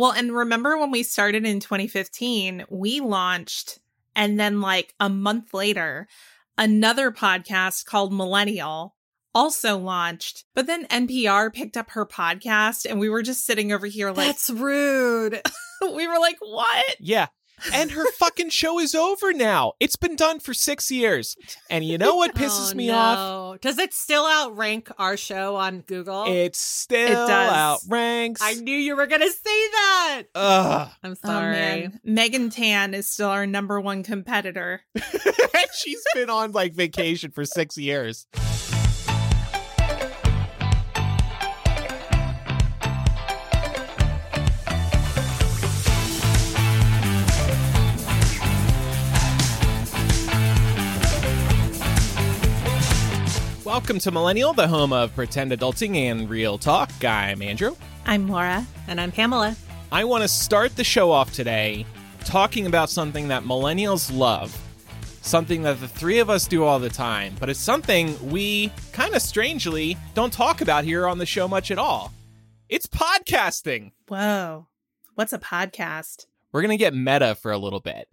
Well, and remember when we started in 2015, we launched, and then like a month later, another podcast called Millennial also launched. But then NPR picked up her podcast, and we were just sitting over here like, that's rude. We were like, what? Yeah. And her fucking show is over now. It's been done for 6 years. And you know what pisses me off? Does it still outrank our show on Google? It still outranks. I knew you were going to say that. Ugh. I'm sorry. Oh, Megan Tan is still our number one competitor. She's been on like vacation for 6 years. Welcome to Millennial, the home of pretend adulting and real talk. I'm Andrew. I'm Laura. And I'm Pamela. I want to start the show off today talking about something that millennials love, something that the three of us do all the time, but it's something we kind of strangely don't talk about here on the show much at all. It's podcasting. Whoa. What's a podcast? We're going to get meta for a little bit.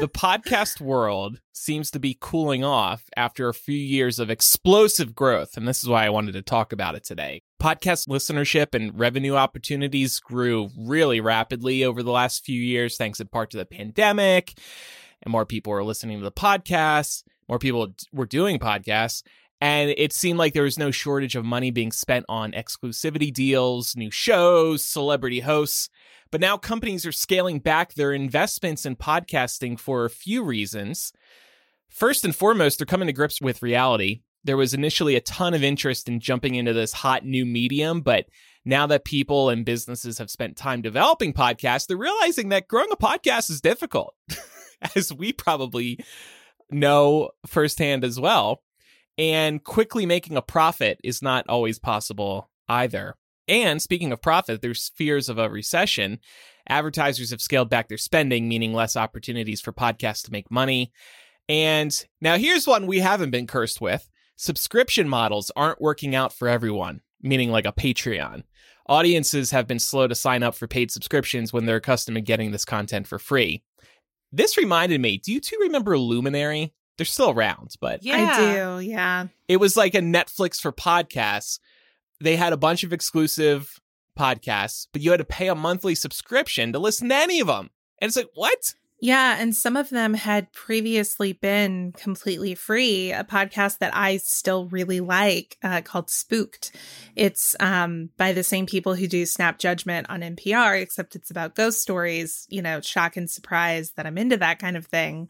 The podcast world seems to be cooling off after a few years of explosive growth, and this is why I wanted to talk about it today. Podcast listenership and revenue opportunities grew really rapidly over the last few years, thanks in part to the pandemic, and more people were listening to the podcasts, more people were doing podcasts, and it seemed like there was no shortage of money being spent on exclusivity deals, new shows, celebrity hosts. But now companies are scaling back their investments in podcasting for a few reasons. First and foremost, they're coming to grips with reality. There was initially a ton of interest in jumping into this hot new medium, but now that people and businesses have spent time developing podcasts, they're realizing that growing a podcast is difficult, as we probably know firsthand as well. And quickly making a profit is not always possible either. And speaking of profit, there's fears of a recession. Advertisers have scaled back their spending, meaning less opportunities for podcasts to make money. And now here's one we haven't been cursed with. Subscription models aren't working out for everyone, meaning like a Patreon. Audiences have been slow to sign up for paid subscriptions when they're accustomed to getting this content for free. This reminded me, do you two remember Luminary? They're still around, but... Yeah. I do, yeah. It was like a Netflix for podcasts. They had a bunch of exclusive podcasts, but you had to pay a monthly subscription to listen to any of them. And it's like, what? Yeah, and some of them had previously been completely free. A podcast that I still really like called Spooked. It's by the same people who do Snap Judgment on NPR, except it's about ghost stories, you know, shock and surprise that I'm into that kind of thing.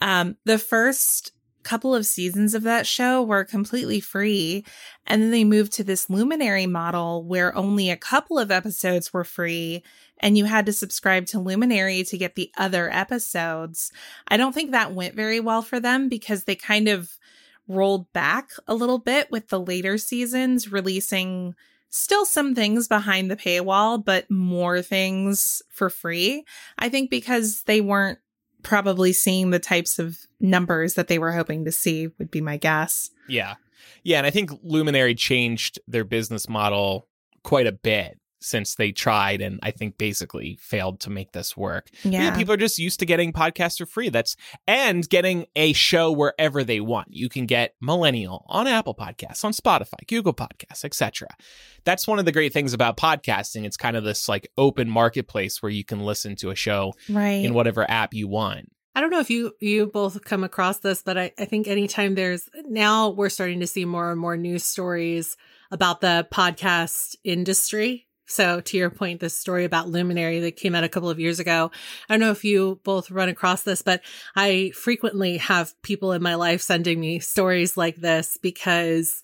The first couple of seasons of that show were completely free, and then they moved to this Luminary model where only a couple of episodes were free and you had to subscribe to Luminary to get the other episodes. I don't think that went very well for them because they kind of rolled back a little bit with the later seasons, releasing still some things behind the paywall, but more things for free. I think because they weren't probably seeing the types of numbers that they were hoping to see would be my guess. Yeah. Yeah. And I think Luminary changed their business model quite a bit since they tried and I think basically failed to make this work. Yeah. People are just used to getting podcasts for free. And getting a show wherever they want. You can get Millennial on Apple Podcasts, on Spotify, Google Podcasts, etc. That's one of the great things about podcasting. It's kind of this like open marketplace where you can listen to a show in whatever app you want. I don't know if you both come across this, but I think anytime now we're starting to see more and more news stories about the podcast industry. So to your point, this story about Luminary that came out a couple of years ago, I don't know if you both run across this, but I frequently have people in my life sending me stories like this because,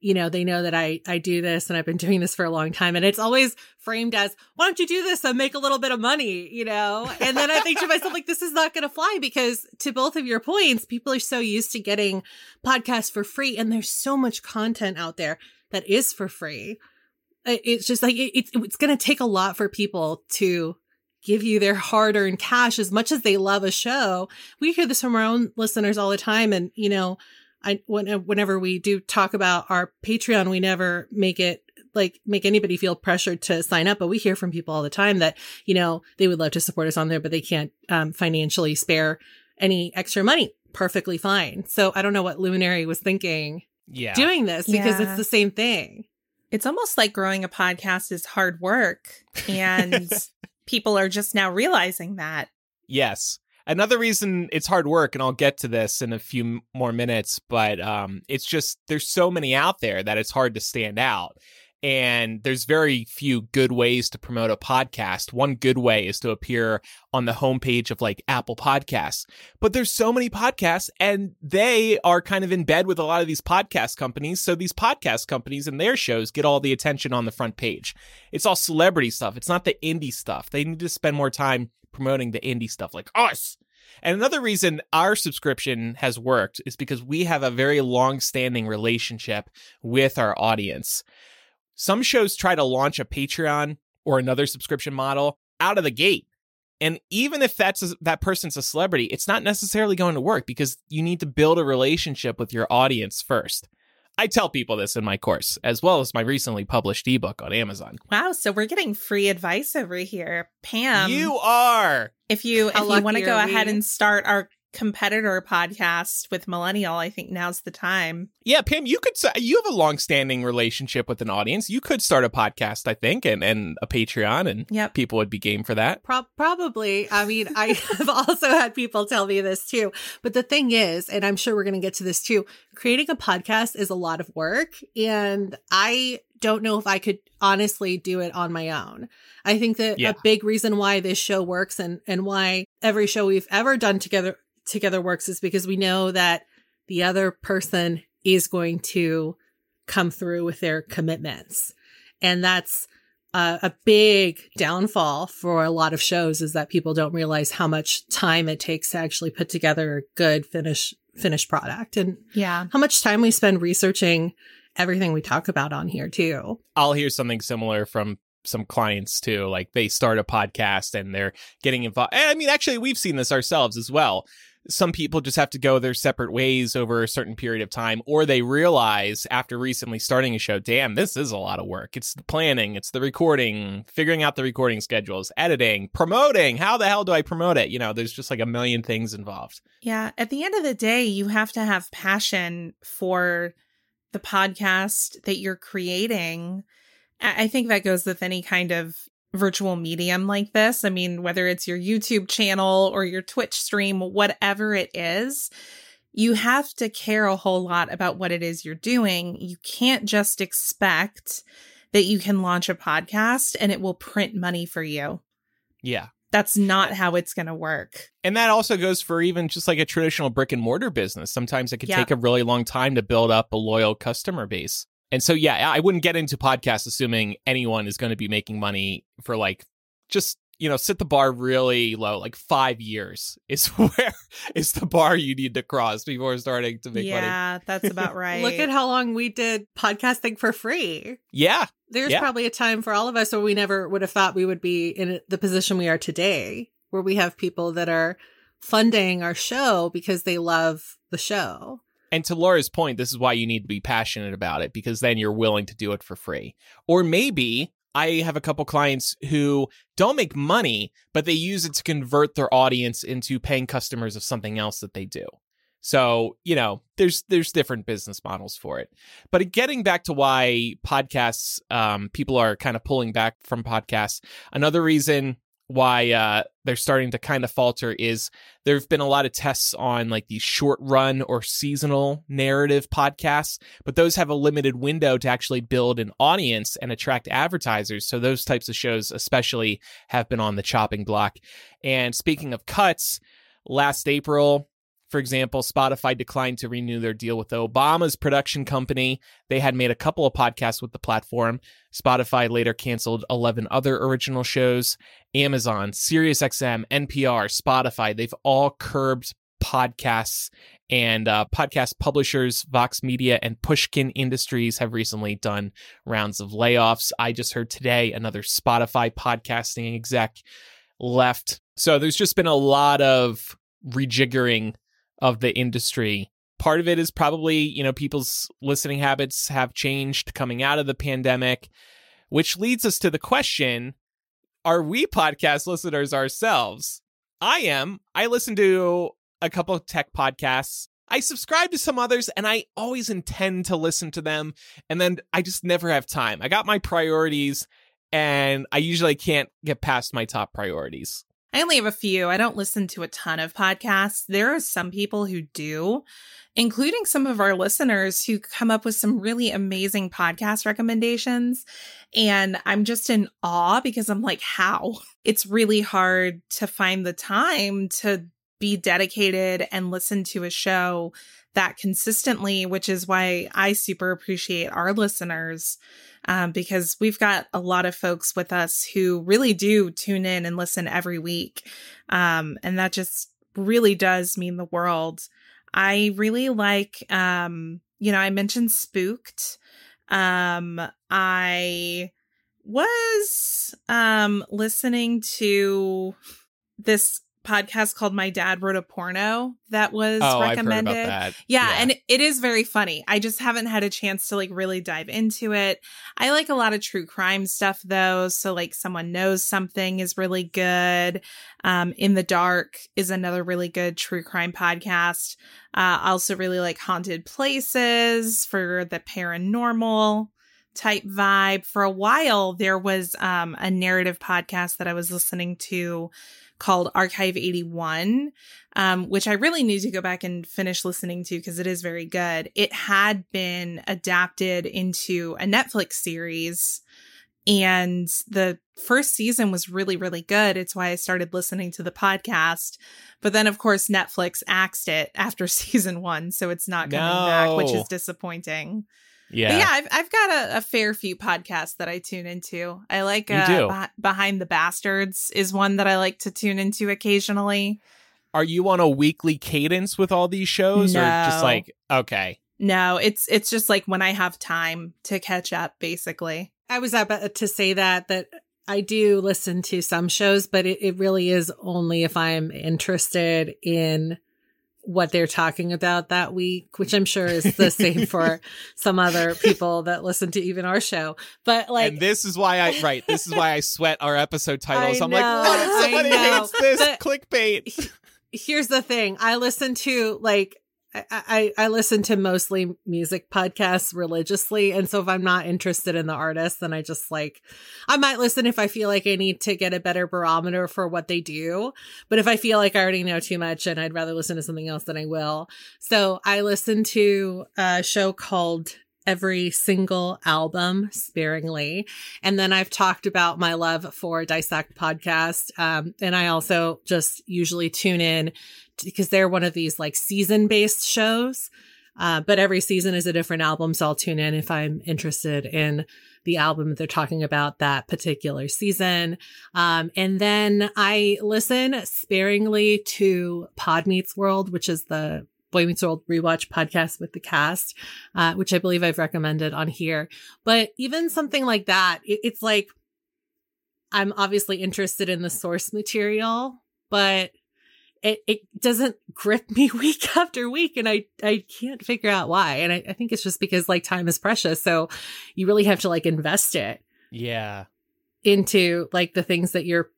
you know, they know that I do this and I've been doing this for a long time. And it's always framed as, why don't you do this and make a little bit of money, you know? And then I think to myself, like, this is not going to fly because to both of your points, people are so used to getting podcasts for free. And there's so much content out there that is for free. It's just like it's going to take a lot for people to give you their hard-earned cash as much as they love a show. We hear this from our own listeners all the time. And, you know, whenever we do talk about our Patreon, we never make it like make anybody feel pressured to sign up, but we hear from people all the time that, you know, they would love to support us on there, but they can't financially spare any extra money. Perfectly fine. So I don't know what Luminary was thinking doing this, because it's the same thing. It's almost like growing a podcast is hard work, and people are just now realizing that. Yes. Another reason it's hard work, and I'll get to this in a few more minutes, but it's just there's so many out there that it's hard to stand out. And there's very few good ways to promote a podcast. One good way is to appear on the homepage of like Apple Podcasts. But there's so many podcasts, and they are kind of in bed with a lot of these podcast companies. So these podcast companies and their shows get all the attention on the front page. It's all celebrity stuff. It's not the indie stuff. They need to spend more time promoting the indie stuff like us. And another reason our subscription has worked is because we have a very long-standing relationship with our audience. Some shows try to launch a Patreon or another subscription model out of the gate. And even if that person's a celebrity, it's not necessarily going to work because you need to build a relationship with your audience first. I tell people this in my course, as well as my recently published ebook on Amazon. Wow, so we're getting free advice over here. Pam. You are! If you want to go ahead and start our competitor podcast with Millennial, I think now's the time. Yeah, Pam, you have a long-standing relationship with an audience. You could start a podcast, I think, and a Patreon, and people would be game for that. Probably. I mean, I have also had people tell me this too. But the thing is, and I'm sure we're going to get to this too, creating a podcast is a lot of work, and I don't know if I could honestly do it on my own. I think that a big reason why this show works and why every show we've ever done together works is because we know that the other person is going to come through with their commitments. And that's a big downfall for a lot of shows, is that people don't realize how much time it takes to actually put together a good finished product, and how much time we spend researching everything we talk about on here too. I'll hear something similar from some clients too, like they start a podcast and they're getting involved. I mean, actually, we've seen this ourselves as well. Some people just have to go their separate ways over a certain period of time, or they realize after recently starting a show, damn, this is a lot of work. It's the planning, it's the recording, figuring out the recording schedules, editing, promoting. How the hell do I promote it? You know, there's just like a million things involved. Yeah. At the end of the day, you have to have passion for the podcast that you're creating. I think that goes with any kind of virtual medium like this. I mean, whether it's your YouTube channel or your Twitch stream, whatever it is, you have to care a whole lot about what it is you're doing. You can't just expect that you can launch a podcast and it will print money for you. Yeah. That's not how it's going to work. And that also goes for even just like a traditional brick and mortar business. Sometimes it can take a really long time to build up a loyal customer base. And so, yeah, I wouldn't get into podcasts assuming anyone is going to be making money for like, just, you know, set the bar really low. Like 5 years is where is the bar you need to cross before starting to make money. Yeah, that's about right. Look at how long we did podcasting for free. Yeah. There's probably a time for all of us where we never would have thought we would be in the position we are today, where we have people that are funding our show because they love the show. And to Laura's point, this is why you need to be passionate about it, because then you're willing to do it for free. Or maybe I have a couple clients who don't make money, but they use it to convert their audience into paying customers of something else that they do. So, you know, there's different business models for it. But getting back to why podcasts, people are kind of pulling back from podcasts. Another reason why they're starting to kind of falter is there have been a lot of tests on like these short run or seasonal narrative podcasts, but those have a limited window to actually build an audience and attract advertisers. So those types of shows especially have been on the chopping block. And speaking of cuts, last April, for example, Spotify declined to renew their deal with Obama's production company. They had made a couple of podcasts with the platform. Spotify later canceled 11 other original shows. Amazon, SiriusXM, NPR, Spotify, they've all curbed podcasts. And podcast publishers, Vox Media and Pushkin Industries have recently done rounds of layoffs. I just heard today another Spotify podcasting exec left. So there's just been a lot of rejiggering of the industry Part of it is probably, you know, people's listening habits have changed coming out of the pandemic, which leads us to the question, are we podcast listeners ourselves? I am. I listen to a couple of tech podcasts. I subscribe to some others, and I always intend to listen to them, and then I just never have time. I got my priorities, and I usually can't get past my top priorities. I only have a few. I don't listen to a ton of podcasts. There are some people who do, including some of our listeners who come up with some really amazing podcast recommendations. And I'm just in awe because I'm like, how? It's really hard to find the time to be dedicated and listen to a show that consistently, which is why I super appreciate our listeners, because we've got a lot of folks with us who really do tune in and listen every week. And that just really does mean the world. I really like, you know, I mentioned Spooked. I was listening to this podcast called My Dad Wrote a Porno that was recommended. I've heard about that. Yeah, and it is very funny. I just haven't had a chance to like really dive into it. I like a lot of true crime stuff though. So like Someone Knows Something is really good. In the Dark is another really good true crime podcast. I also really like Haunted Places for the paranormal type vibe. For a while, there was a narrative podcast that I was listening to called Archive 81, which I really need to go back and finish listening to because it is very good. It had been adapted into a Netflix series, and the first season was really, really good. It's why I started listening to the podcast. But then, of course, Netflix axed it after season one, so it's not coming back, which is disappointing. Yeah, but yeah, I've got a fair few podcasts that I tune into. I like Behind the Bastards is one that I like to tune into occasionally. Are you on a weekly cadence with all these shows, or just like okay? No, it's just like when I have time to catch up. Basically, I was about to say that I do listen to some shows, but it really is only if I'm interested in what they're talking about that week, which I'm sure is the same for some other people that listen to even our show. But like, and this is why I sweat our episode titles. I'm like, what if somebody hates this? But clickbait. Here's the thing: I listen to like I listen to mostly music podcasts religiously, and so if I'm not interested in the artist, then I just like I might listen if I feel like I need to get a better barometer for what they do. But if I feel like I already know too much and I'd rather listen to something else, then I will. So I listen to a show called Every Single Album sparingly, and then I've talked about my love for Dissect podcast, and I also just usually tune in because they're one of these like season based shows, but every season is a different album, so I'll tune in if I'm interested in the album that they're talking about that particular season. And then I listen sparingly to Pod Meets World, which is the Boy Meets World rewatch podcast with the cast, which I believe I've recommended on here. But even something like that, it's like I'm obviously interested in the source material, but it doesn't grip me week after week, and I can't figure out why. And I think it's just because like time is precious, so you really have to like invest it into like the things that you're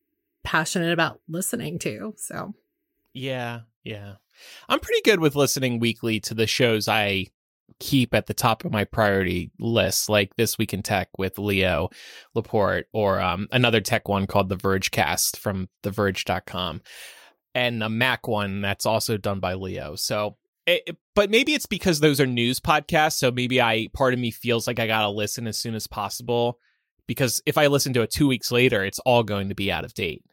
passionate about listening to. So yeah. I'm pretty good with listening weekly to the shows I keep at the top of my priority list, like This Week in Tech with Leo Laporte, or another tech one called The Vergecast from TheVerge.com, and a Mac one that's also done by Leo. So, but maybe it's because those are news podcasts, so maybe part of me feels like I gotta listen as soon as possible, because if I listen to it 2 weeks later, it's all going to be out of date,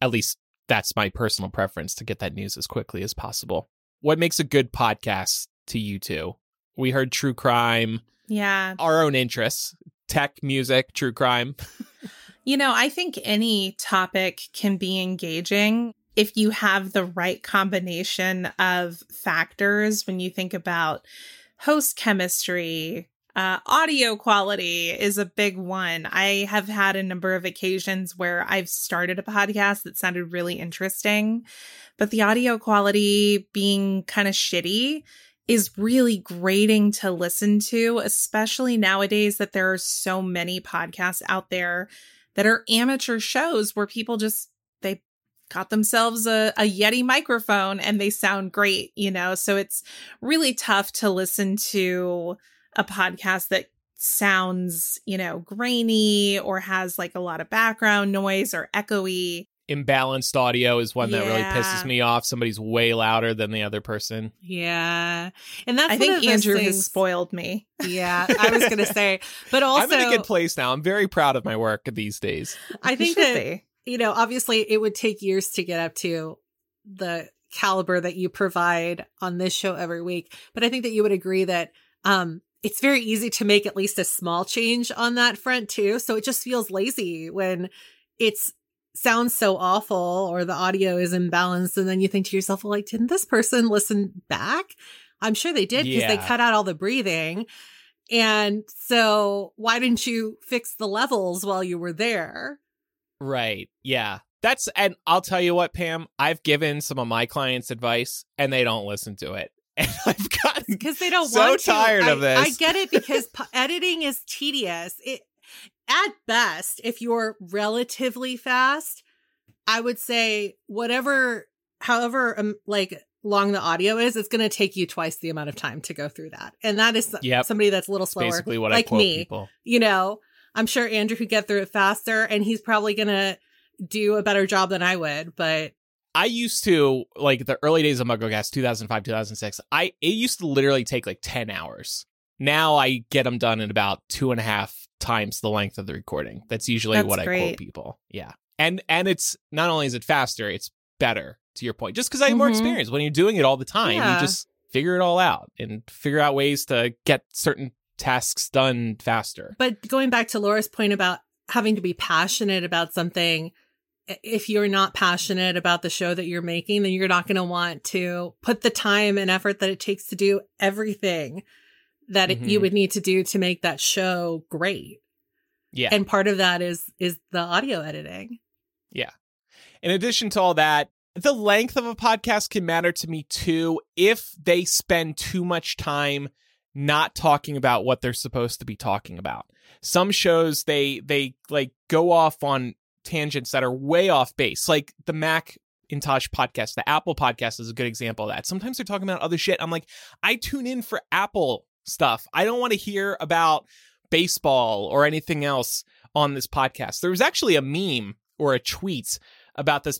at least. That's my personal preference, to get that news as quickly as possible. What makes a good podcast to you two? We heard true crime. Yeah. Our own interests, tech, music, true crime. You know, I think any topic can be engaging if you have the right combination of factors. When you think about host chemistry, audio quality is a big one. I have had a number of occasions where I've started a podcast that sounded really interesting, but the audio quality being kind of shitty, is really grating to listen to, especially nowadays that there are so many podcasts out there that are amateur shows where people just, they got themselves a Yeti microphone and they sound great, you know? So it's really tough to listen to a podcast that sounds, you know, grainy or has like a lot of background noise or echoey. Imbalanced audio is one that really pisses me off. Somebody's way louder than the other person. Yeah. And that's, I think Andrew has spoiled me. Yeah, I was going to say. But also, I'm in a good place now. I'm very proud of my work these days. I think you know, obviously it would take years to get up to the caliber that you provide on this show every week. But I think that you would agree that it's very easy to make at least a small change on that front too. So it just feels lazy when it's sounds so awful or the audio is imbalanced, and then you think to yourself, well, like, didn't this person listen back? I'm sure they did, because they cut out all the breathing. And so why didn't you fix the levels while you were there? Right. Yeah. That's, and I'll tell you what, Pam, I've given some of my clients advice and they don't listen to it. And I've gotten because they don't so tired of this. I get it, because editing is tedious. At best, if you're relatively fast, I would say however long the audio is, it's going to take you twice the amount of time to go through that. And that is somebody that's a little slower, basically what like I quote me. People. You know, I'm sure Andrew could get through it faster, and he's probably going to do a better job than I would. But I used to, like, the early days of MuggleCast, 2005, 2006, it used to literally take like 10 hours. Now I get them done in about 2.5 times the length of the recording. That's usually what I quote people. Yeah. And it's not only is it faster, it's better, to your point. Just because I have more experience. When you're doing it all the time, you just figure it all out and figure out ways to get certain tasks done faster. But going back to Laura's point about having to be passionate about something, if you're not passionate about the show that you're making, then you're not going to want to put the time and effort that it takes to do everything that you would need to do to make that show great. Yeah. And part of that is the audio editing. Yeah. In addition to all that, the length of a podcast can matter to me too, if they spend too much time not talking about what they're supposed to be talking about. Some shows, they like go off on tangents that are way off base, like the Macintosh podcast. The Apple podcast is a good example of that. Sometimes they're talking about other shit. I'm like, I tune in for Apple stuff. I don't want to hear about baseball or anything else on this podcast. There was actually a meme or a tweet about this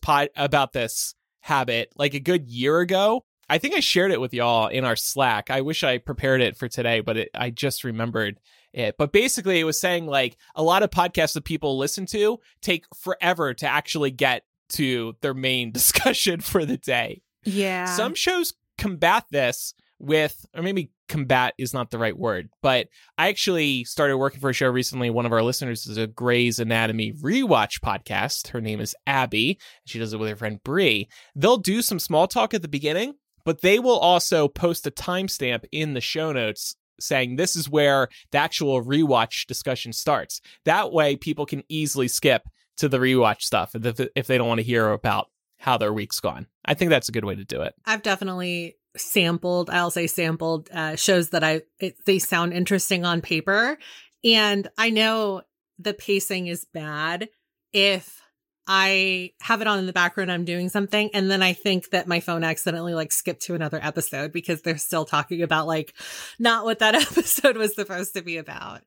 habit like a good year ago. I think I shared it with y'all in our Slack. I wish I prepared it for today, but I just remembered it. But basically it was saying, like, a lot of podcasts that people listen to take forever to actually get to their main discussion for the day. Yeah. Some shows combat this with, or maybe combat is not the right word, but I actually started working for a show recently. One of our listeners is a Grey's Anatomy rewatch podcast. Her name is Abby. She does it with her friend Bree. They'll do some small talk at the beginning, but they will also post a timestamp in the show notes saying this is where the actual rewatch discussion starts. That way people can easily skip to the rewatch stuff if they don't want to hear about how their week's gone. I think that's a good way to do it. I've definitely sampled shows that they sound interesting on paper, and I know the pacing is bad if I have it on in the background, I'm doing something, and then I think that my phone accidentally like skipped to another episode because they're still talking about like not what that episode was supposed to be about.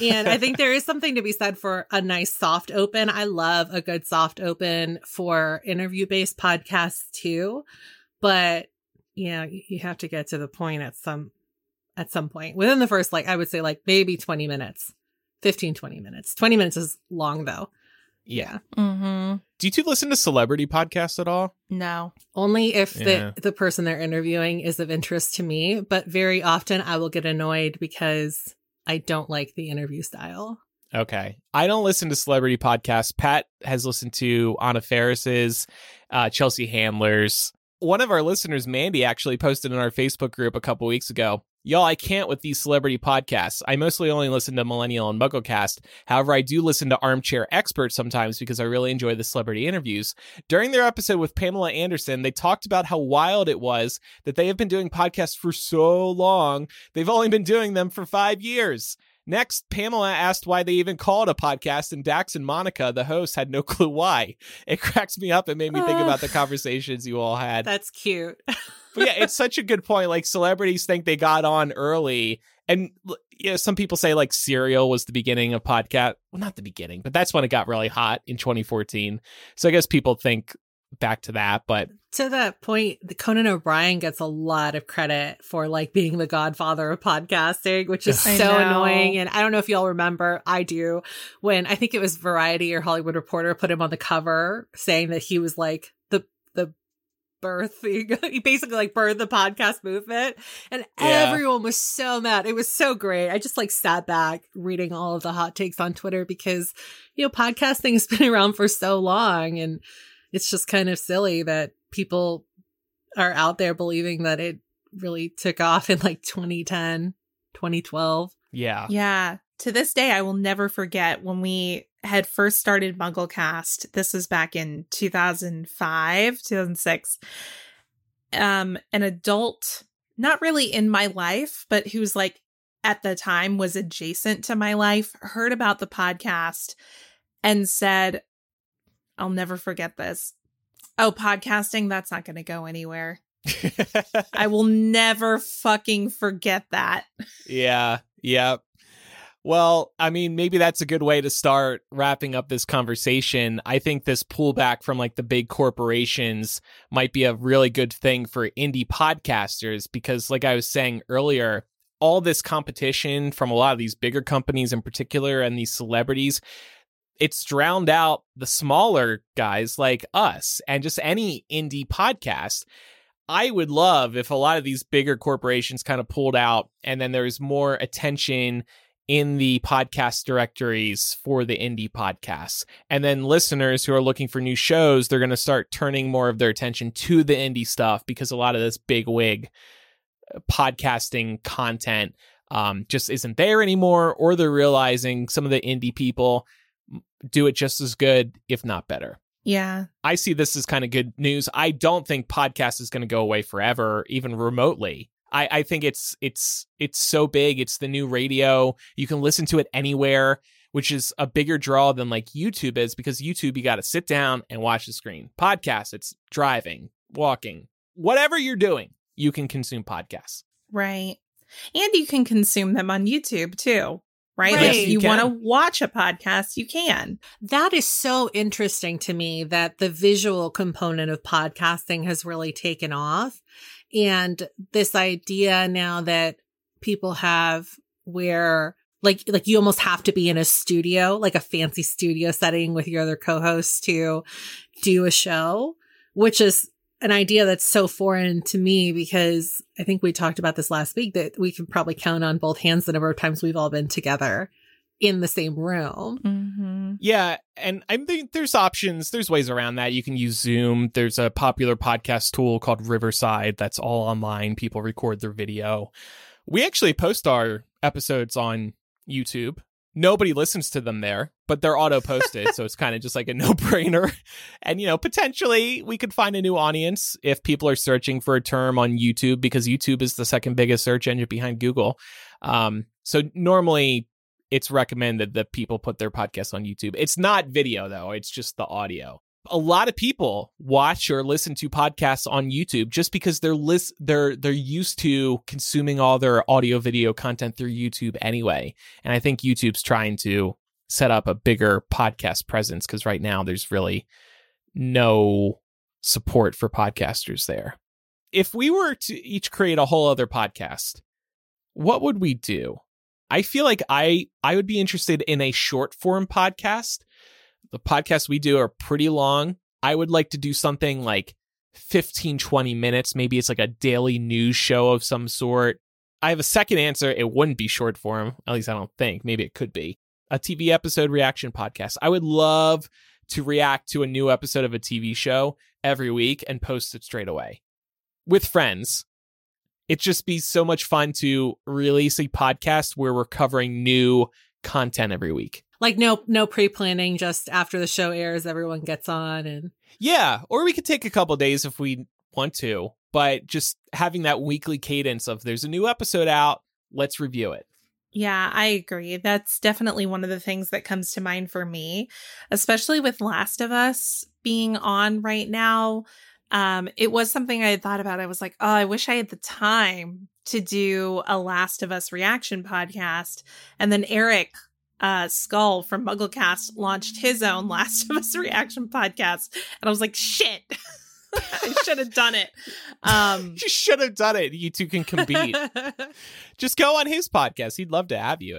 And I think there is something to be said for a nice soft open. I love a good soft open for interview-based podcasts too, but yeah, you have to get to the point at some point within the first, like, I would say like maybe 20 minutes, 15, 20 minutes. 20 minutes is long though. Yeah. Mm-hmm. Do you two listen to celebrity podcasts at all? No. Only if the person they're interviewing is of interest to me. But very often I will get annoyed because I don't like the interview style. Okay. I don't listen to celebrity podcasts. Pat has listened to Anna Faris's, Chelsea Handler's. One of our listeners, Mandy, actually posted in our Facebook group a couple weeks ago Y'all, I can't with these celebrity podcasts. I mostly only listen to Millennial and MuggleCast. However, I do listen to Armchair Expert sometimes because I really enjoy the celebrity interviews. During their episode with Pamela Anderson, they talked about how wild it was that they have been doing podcasts for so long. They've only been doing them for 5 years. Next, Pamela asked why they even call it a podcast, and Dax and Monica, the hosts, had no clue why. It cracks me up and made me think about the conversations you all had. That's cute. But yeah, it's such a good point. Like, celebrities think they got on early. And you know, some people say, like, Serial was the beginning of podcast. Well, not the beginning, but that's when it got really hot in 2014. So I guess people think back to that. But to that point, Conan O'Brien gets a lot of credit for, like, being the godfather of podcasting, which is so annoying. And I don't know if y'all remember, I do, when I think it was Variety or Hollywood Reporter put him on the cover saying that he was, like, the he basically, like, birthed the podcast movement, and everyone was so mad. It was so great. I just, like, sat back reading all of the hot takes on Twitter because, you know, podcasting has been around for so long, and it's just kind of silly that people are out there believing that it really took off in, like, 2010, 2012. Yeah. Yeah. To this day, I will never forget when we had first started MuggleCast. This was back in 2005, 2006. An adult, not really in my life, but who's, like, at the time was adjacent to my life, heard about the podcast and said, I'll never forget this. Oh, podcasting, that's not going to go anywhere. I will never fucking forget that. Yeah. Yeah. Well, I mean, maybe that's a good way to start wrapping up this conversation. I think this pullback from, like, the big corporations might be a really good thing for indie podcasters because, like I was saying earlier, all this competition from a lot of these bigger companies in particular and these celebrities, it's drowned out the smaller guys like us and just any indie podcast. I would love if a lot of these bigger corporations kind of pulled out and then there's more attention in the podcast directories for the indie podcasts. And then listeners who are looking for new shows, they're going to start turning more of their attention to the indie stuff because a lot of this big wig podcasting content just isn't there anymore, or they're realizing some of the indie people do it just as good, if not better. Yeah. I see this as kind of good news. I don't think podcast is going to go away forever, even remotely. I think it's so big. It's the new radio. You can listen to it anywhere, which is a bigger draw than, like, YouTube is, because YouTube, you got to sit down and watch the screen. Podcast, it's driving, walking, whatever you're doing, you can consume podcasts. Right. And you can consume them on YouTube too, right? Yes, if you want to watch a podcast, you can. That is so interesting to me that the visual component of podcasting has really taken off. And this idea now that people have where, like you almost have to be in a studio, like a fancy studio setting with your other co-hosts to do a show, which is an idea that's so foreign to me because I think we talked about this last week that we can probably count on both hands the number of times we've all been together in the same room. Mm-hmm. Yeah. And I think there's options. There's ways around that. You can use Zoom. There's a popular podcast tool called Riverside. That's all online. People record their video. We actually post our episodes on YouTube. Nobody listens to them there, but they're auto-posted, so it's kind of just like a no-brainer. And, you know, potentially we could find a new audience if people are searching for a term on YouTube, because YouTube is the second biggest search engine behind Google. So normally it's recommended that people put their podcasts on YouTube. It's not video, though. It's just the audio. A lot of people watch or listen to podcasts on YouTube just because they're used to consuming all their audio video content through YouTube anyway. And I think YouTube's trying to set up a bigger podcast presence because right now there's really no support for podcasters there. If we were to each create a whole other podcast, what would we do? I feel like I would be interested in a short form podcast. The podcasts we do are pretty long. I would like to do something like 15, 20 minutes. Maybe it's like a daily news show of some sort. I have a second answer. It wouldn't be short form. At least I don't think. Maybe it could be. A TV episode reaction podcast. I would love to react to a new episode of a TV show every week and post it straight away with friends. it'd just be so much fun to release a podcast where we're covering new content every week. Like no pre-planning, just after the show airs, everyone gets on and... Yeah, or we could take a couple days if we want to, but just having that weekly cadence of there's a new episode out, let's review it. Yeah, I agree. That's definitely one of the things that comes to mind for me, especially with Last of Us being on right now. It was something I had thought about. I was like, oh, I wish I had the time to do a Last of Us reaction podcast. And then Eric Skull from MuggleCast launched his own Last of Us reaction podcast. And I was like, shit, I should have done it. You should have done it. You two can compete. Just go on his podcast. He'd love to have you.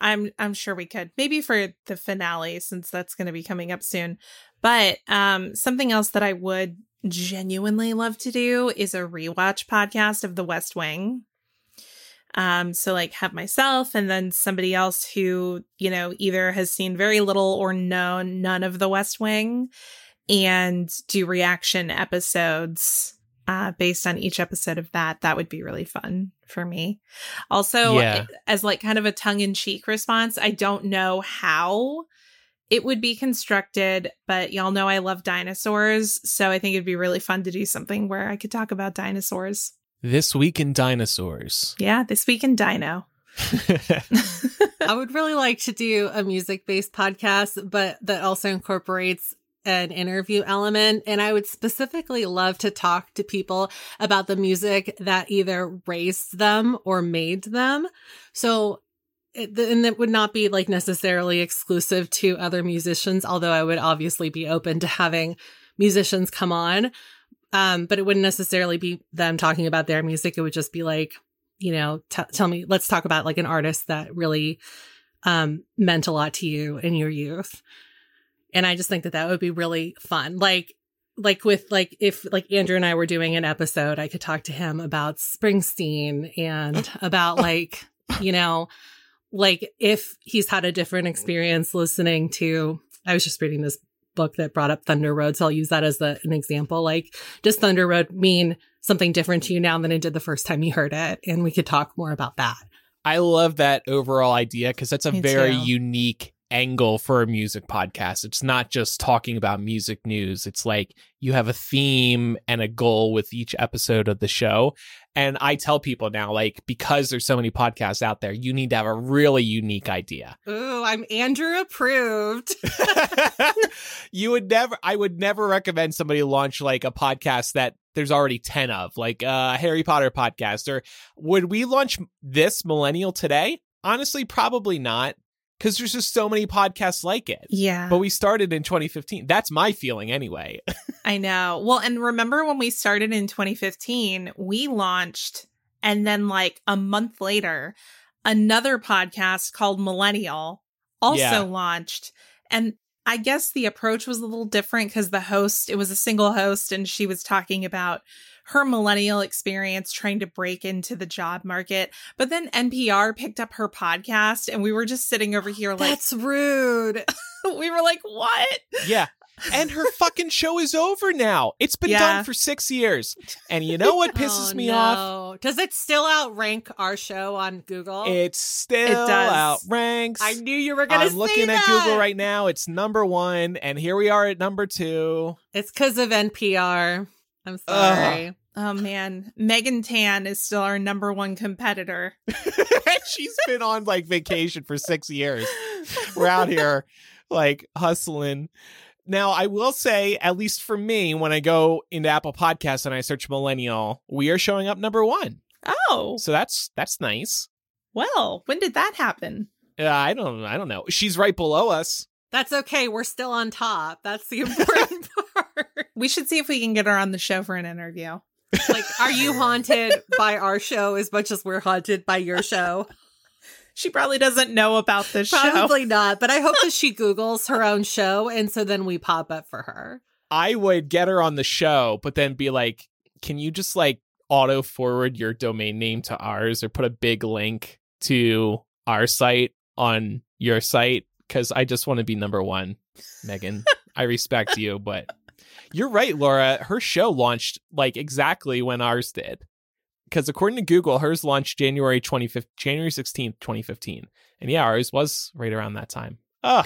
I'm sure we could. Maybe for the finale, since that's going to be coming up soon. But something else that I would genuinely love to do is a rewatch podcast of The West Wing. So like have myself and then somebody else who, you know, either has seen very little or known none of The West Wing, and do reaction episodes based on each episode of that. That would be really fun for me. Also, as like kind of a tongue-in-cheek response, I don't know how it would be constructed, but y'all know I love dinosaurs, so I think it'd be really fun to do something where I could talk about dinosaurs. This Week in Dinosaurs. Yeah, This Week in Dino. I would really like to do a music-based podcast, but that also incorporates an interview element. And I would specifically love to talk to people about the music that either raised them or made them. So, and that would not be like necessarily exclusive to other musicians, although I would obviously be open to having musicians come on. But it wouldn't necessarily be them talking about their music. It would just be like, you know, tell me, let's talk about like an artist that really meant a lot to you in your youth. And I just think that that would be really fun. If Andrew and I were doing an episode, I could talk to him about Springsteen and about if he's had a different experience listening to, I was just reading this book that brought up Thunder Road. So I'll use that as an example. Like, does Thunder Road mean something different to you now than it did the first time you heard it? And we could talk more about that. I love that overall idea because that's a unique angle for a music podcast. It's not just talking about music news. It's like you have a theme and a goal with each episode of the show. And I tell people now, like, because there's so many podcasts out there, you need to have a really unique idea. Ooh, I'm Andrew approved. I would never recommend somebody launch like a podcast that there's already 10 of, like a Harry Potter podcast. Or would we launch this Millennial today? Honestly, probably not. Because there's just so many podcasts like it. Yeah. But we started in 2015. That's my feeling anyway. I know. Well, and remember when we started in 2015, we launched, and then like a month later, another podcast called Millennial also launched. And I guess the approach was a little different because the host, it was a single host, and she was talking about her millennial experience trying to break into the job market. But then NPR picked up her podcast, and we were just sitting over here like, that's rude. We were like, what? Yeah. And her fucking show is over now. It's been done for 6 years. And you know what pisses me off? Does it still outrank our show on Google? It outranks. I knew you were going to say that. I'm looking at Google right now. It's #1. And here we are at number 2. It's because of NPR. I'm sorry. Oh, man. Megan Tan is still our number 1 competitor. She's been on like vacation for 6 years. We're out here like hustling. Now, I will say, at least for me, when I go into Apple Podcasts and I search Millennial, we are showing up number 1. Oh. So that's nice. Well, when did that happen? I don't know. She's right below us. That's okay. We're still on top. That's the important part. We should see if we can get her on the show for an interview. Like, are you haunted by our show as much as we're haunted by your show? She probably doesn't know about this show. Probably not. But I hope that she Googles her own show. And so then we pop up for her. I would get her on the show, but then be like, can you just like auto forward your domain name to ours or put a big link to our site on your site? Because I just want to be number 1, Megan. I respect you, but you're right, Laura. Her show launched like exactly when ours did. because according to Google, hers launched January 16th, 2015. And yeah, ours was right around that time. Oh,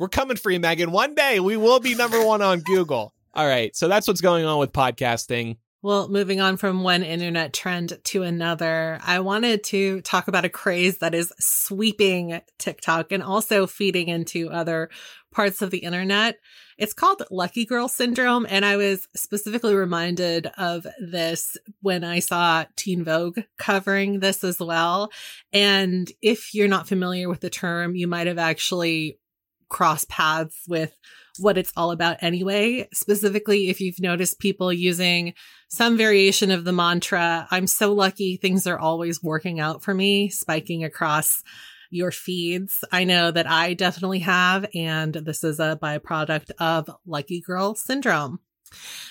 we're coming for you, Megan. One day we will be number one on Google. All right. So that's what's going on with podcasting. Well, moving on from one internet trend to another, I wanted to talk about a craze that is sweeping TikTok and also feeding into other parts of the internet. It's called Lucky Girl Syndrome. And I was specifically reminded of this when I saw Teen Vogue covering this as well. And if you're not familiar with the term, you might have actually crossed paths with what it's all about anyway. Specifically, if you've noticed people using some variation of the mantra, I'm so lucky things are always working out for me, spiking across your feeds. I know that I definitely have, and this is a byproduct of Lucky Girl Syndrome.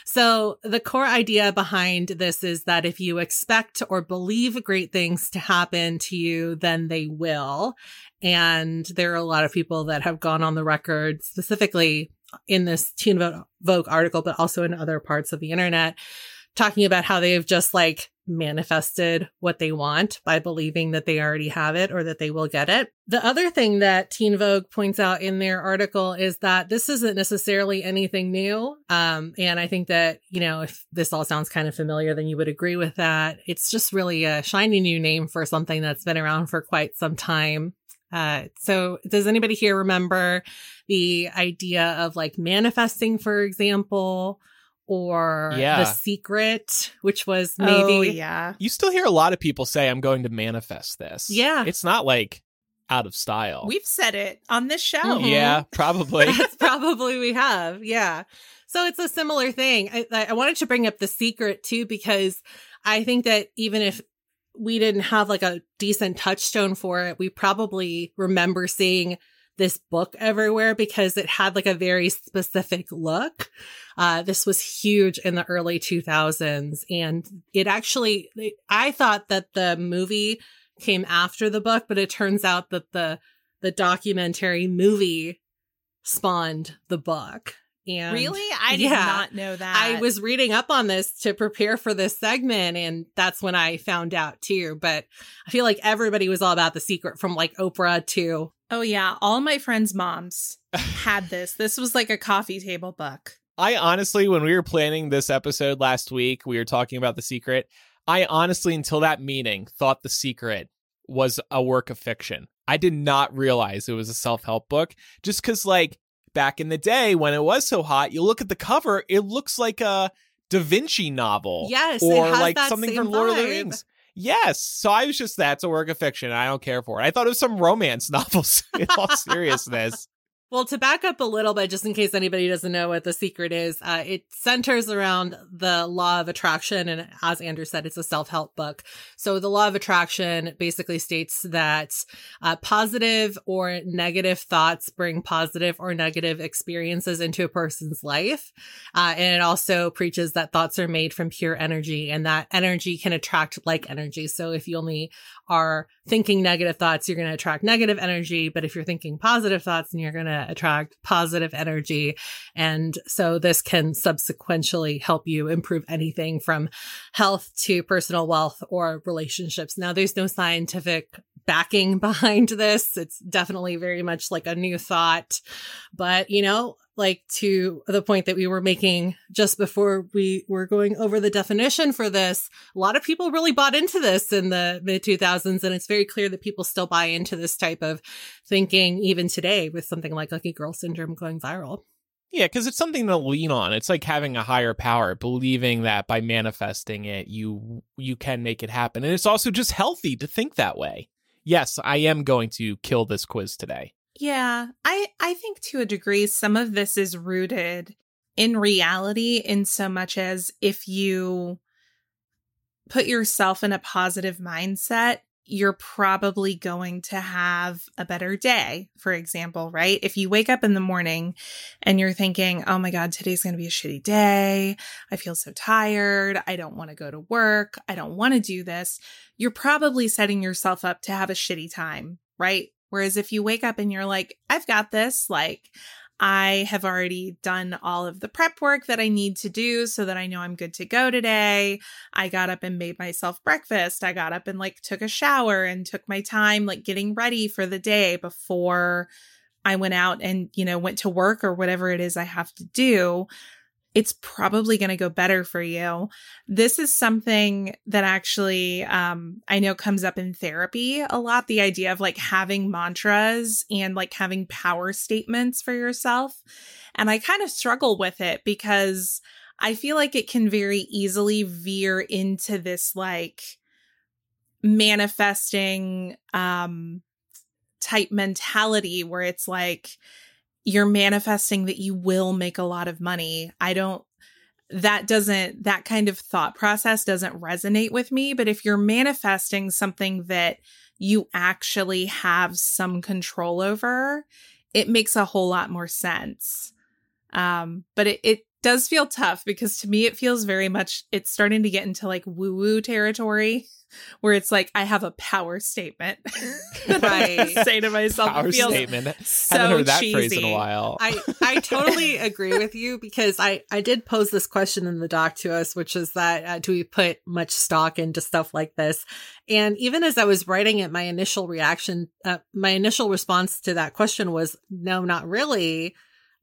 So the core idea behind this is that if you expect or believe great things to happen to you, then they will. And there are a lot of people that have gone on the record, specifically in this Teen Vogue article, but also in other parts of the internet, talking about how they've just like manifested what they want by believing that they already have it or that they will get it. The other thing that Teen Vogue points out in their article is that this isn't necessarily anything new. And I think that, you know, if this all sounds kind of familiar, then you would agree with that. It's just really a shiny new name for something that's been around for quite some time. So does anybody here remember the idea of like manifesting, for example, or The Secret, which was maybe... Oh, yeah. You still hear a lot of people say, I'm going to manifest this. Yeah. It's not like out of style. We've said it on this show. Mm-hmm. Yeah, probably. That's probably we have. Yeah. So it's a similar thing. I wanted to bring up The Secret too, because I think that even if we didn't have like a decent touchstone for it, we probably remember seeing this book everywhere because it had like a very specific look. This was huge in the early 2000s. And it actually, I thought that the movie came after the book, but it turns out that the documentary movie spawned the book. And really? I did not know that. I was reading up on this to prepare for this segment, and that's when I found out too. But I feel like everybody was all about The Secret, from like Oprah to... Oh, yeah. All my friends' moms had this. This was like a coffee table book. I honestly, when we were planning this episode last week, we were talking about The Secret. I honestly, until that meeting, thought The Secret was a work of fiction. I did not realize it was a self-help book, just because like back in the day when it was so hot, you look at the cover, it looks like a Da Vinci novel. Yes. Or like something from Lord of the Rings. Yes. So I was just, that's a work of fiction. I don't care for it. I thought it was some romance novels in all seriousness. Well, to back up a little bit, just in case anybody doesn't know what The Secret is, it centers around the law of attraction. And as Andrew said, it's a self-help book. So the law of attraction basically states that positive or negative thoughts bring positive or negative experiences into a person's life. And it also preaches that thoughts are made from pure energy and that energy can attract like energy. So if you only are thinking negative thoughts, you're going to attract negative energy. But if you're thinking positive thoughts, then you're going to attract positive energy. And so this can subsequently help you improve anything from health to personal wealth or relationships. Now, there's no scientific backing behind this. It's definitely very much like a new thought. But, you know, like to the point that we were making just before we were going over the definition for this, a lot of people really bought into this in the mid-2000s. And it's very clear that people still buy into this type of thinking even today with something like Lucky Girl Syndrome going viral. Yeah, because it's something to lean on. It's like having a higher power, believing that by manifesting it, you can make it happen. And it's also just healthy to think that way. Yes, I am going to kill this quiz today. Yeah, I think to a degree, some of this is rooted in reality in so much as if you put yourself in a positive mindset, you're probably going to have a better day, for example, right? If you wake up in the morning and you're thinking, oh my God, today's going to be a shitty day. I feel so tired. I don't want to go to work. I don't want to do this. You're probably setting yourself up to have a shitty time, right? Whereas if you wake up and you're like, I've got this, like, I have already done all of the prep work that I need to do so that I know I'm good to go today. I got up and made myself breakfast. I got up and like took a shower and took my time like getting ready for the day before I went out and, you know, went to work or whatever it is I have to do. It's probably going to go better for you. This is something that actually I know comes up in therapy a lot, the idea of like having mantras and like having power statements for yourself. And I kind of struggle with it because I feel like it can very easily veer into this like manifesting type mentality where it's like, you're manifesting that you will make a lot of money. That kind of thought process doesn't resonate with me. But if you're manifesting something that you actually have some control over, it makes a whole lot more sense. But it does feel tough because to me, it feels very much, it's starting to get into like woo-woo territory where it's like, I have a power statement that I say to myself. Power statement. So haven't heard that cheesy phrase in a while. I totally agree with you because I did pose this question in the doc to us, which is that do we put much stock into stuff like this? And even as I was writing it, my initial response to that question was, no, not really.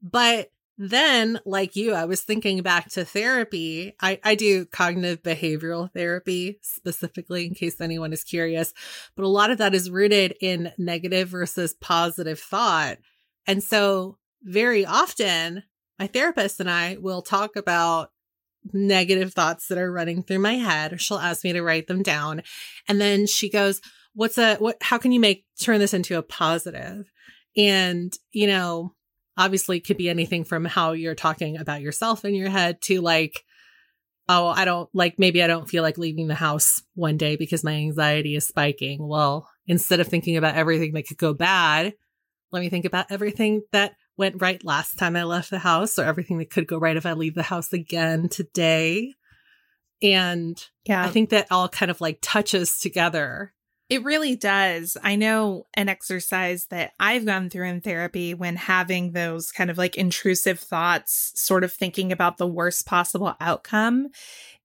But then, like you, I was thinking back to therapy. I do cognitive behavioral therapy specifically, in case anyone is curious. But a lot of that is rooted in negative versus positive thought. And so very often, my therapist and I will talk about negative thoughts that are running through my head, or she'll ask me to write them down. And then she goes, how can you turn this into a positive? And, you know, obviously, it could be anything from how you're talking about yourself in your head to like, oh, maybe I don't feel like leaving the house one day because my anxiety is spiking. Well, instead of thinking about everything that could go bad, let me think about everything that went right last time I left the house or everything that could go right if I leave the house again today. And yeah, I think that all kind of like touches together. It really does. I know an exercise that I've gone through in therapy when having those kind of like intrusive thoughts, sort of thinking about the worst possible outcome,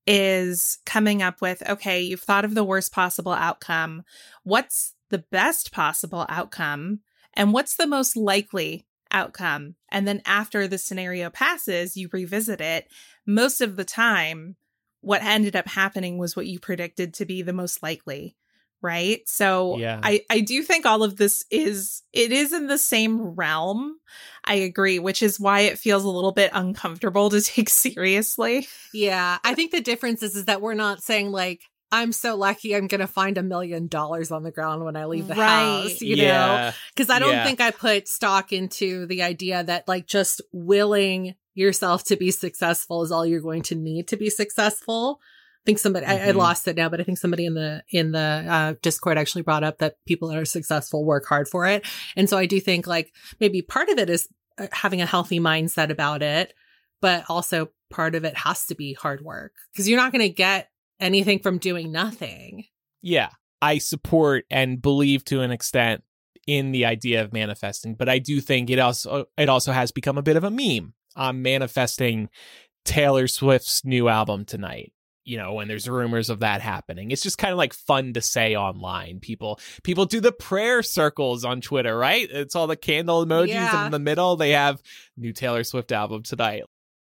is coming up with, okay, you've thought of the worst possible outcome. What's the best possible outcome? And what's the most likely outcome? And then after the scenario passes, you revisit it. Most of the time, what ended up happening was what you predicted to be the most likely. Right. So yeah. I do think all of this is in the same realm. I agree, which is why it feels a little bit uncomfortable to take seriously. Yeah. I think the difference is that we're not saying like, I'm so lucky I'm going to find $1 million on the ground when I leave the house, you know, because I don't think I put stock into the idea that like just willing yourself to be successful is all you're going to need to be successful. I lost it now, but I think somebody in the Discord actually brought up that people that are successful work hard for it. And so I do think like maybe part of it is having a healthy mindset about it, but also part of it has to be hard work because you're not going to get anything from doing nothing. Yeah, I support and believe to an extent in the idea of manifesting, but I do think it also has become a bit of a meme. I'm manifesting Taylor Swift's new album tonight. You know, when there's rumors of that happening, it's just kind of like fun to say online. People do the prayer circles on Twitter, right? It's all the candle emojis and in the middle they have new Taylor Swift album tonight.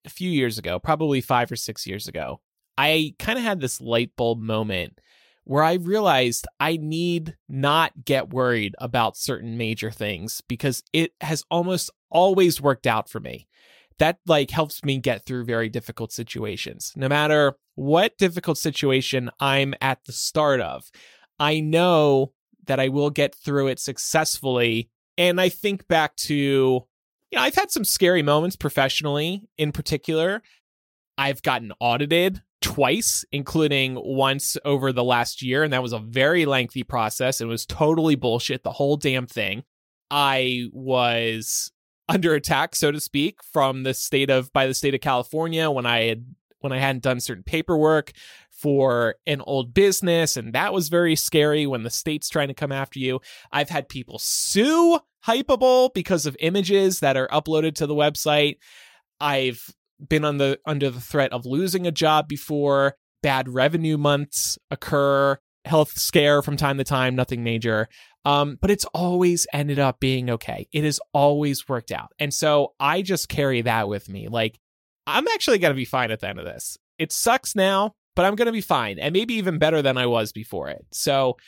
A few years ago, probably 5 or 6 years ago, I kind of had this light bulb moment where I realized I need not get worried about certain major things because it has almost always worked out for me. That like helps me get through very difficult situations. No matter what difficult situation I'm at the start of, I know that I will get through it successfully. And I think back to, you know, I've had some scary moments professionally in particular. I've gotten audited twice, including once over the last year. And that was a very lengthy process. It was totally bullshit, the whole damn thing. I was under attack, so to speak, by the state of California when I had when I hadn't done certain paperwork for an old business, and that was very scary when the state's trying to come after you. I've had people sue Hypeable because of images that are uploaded to the website. I've been under the threat of losing a job before. Bad revenue months occur. Health scare from time to time, nothing major. But it's always ended up being okay. It has always worked out. And so I just carry that with me. Like, I'm actually going to be fine at the end of this. It sucks now, but I'm going to be fine, and maybe even better than I was before it. So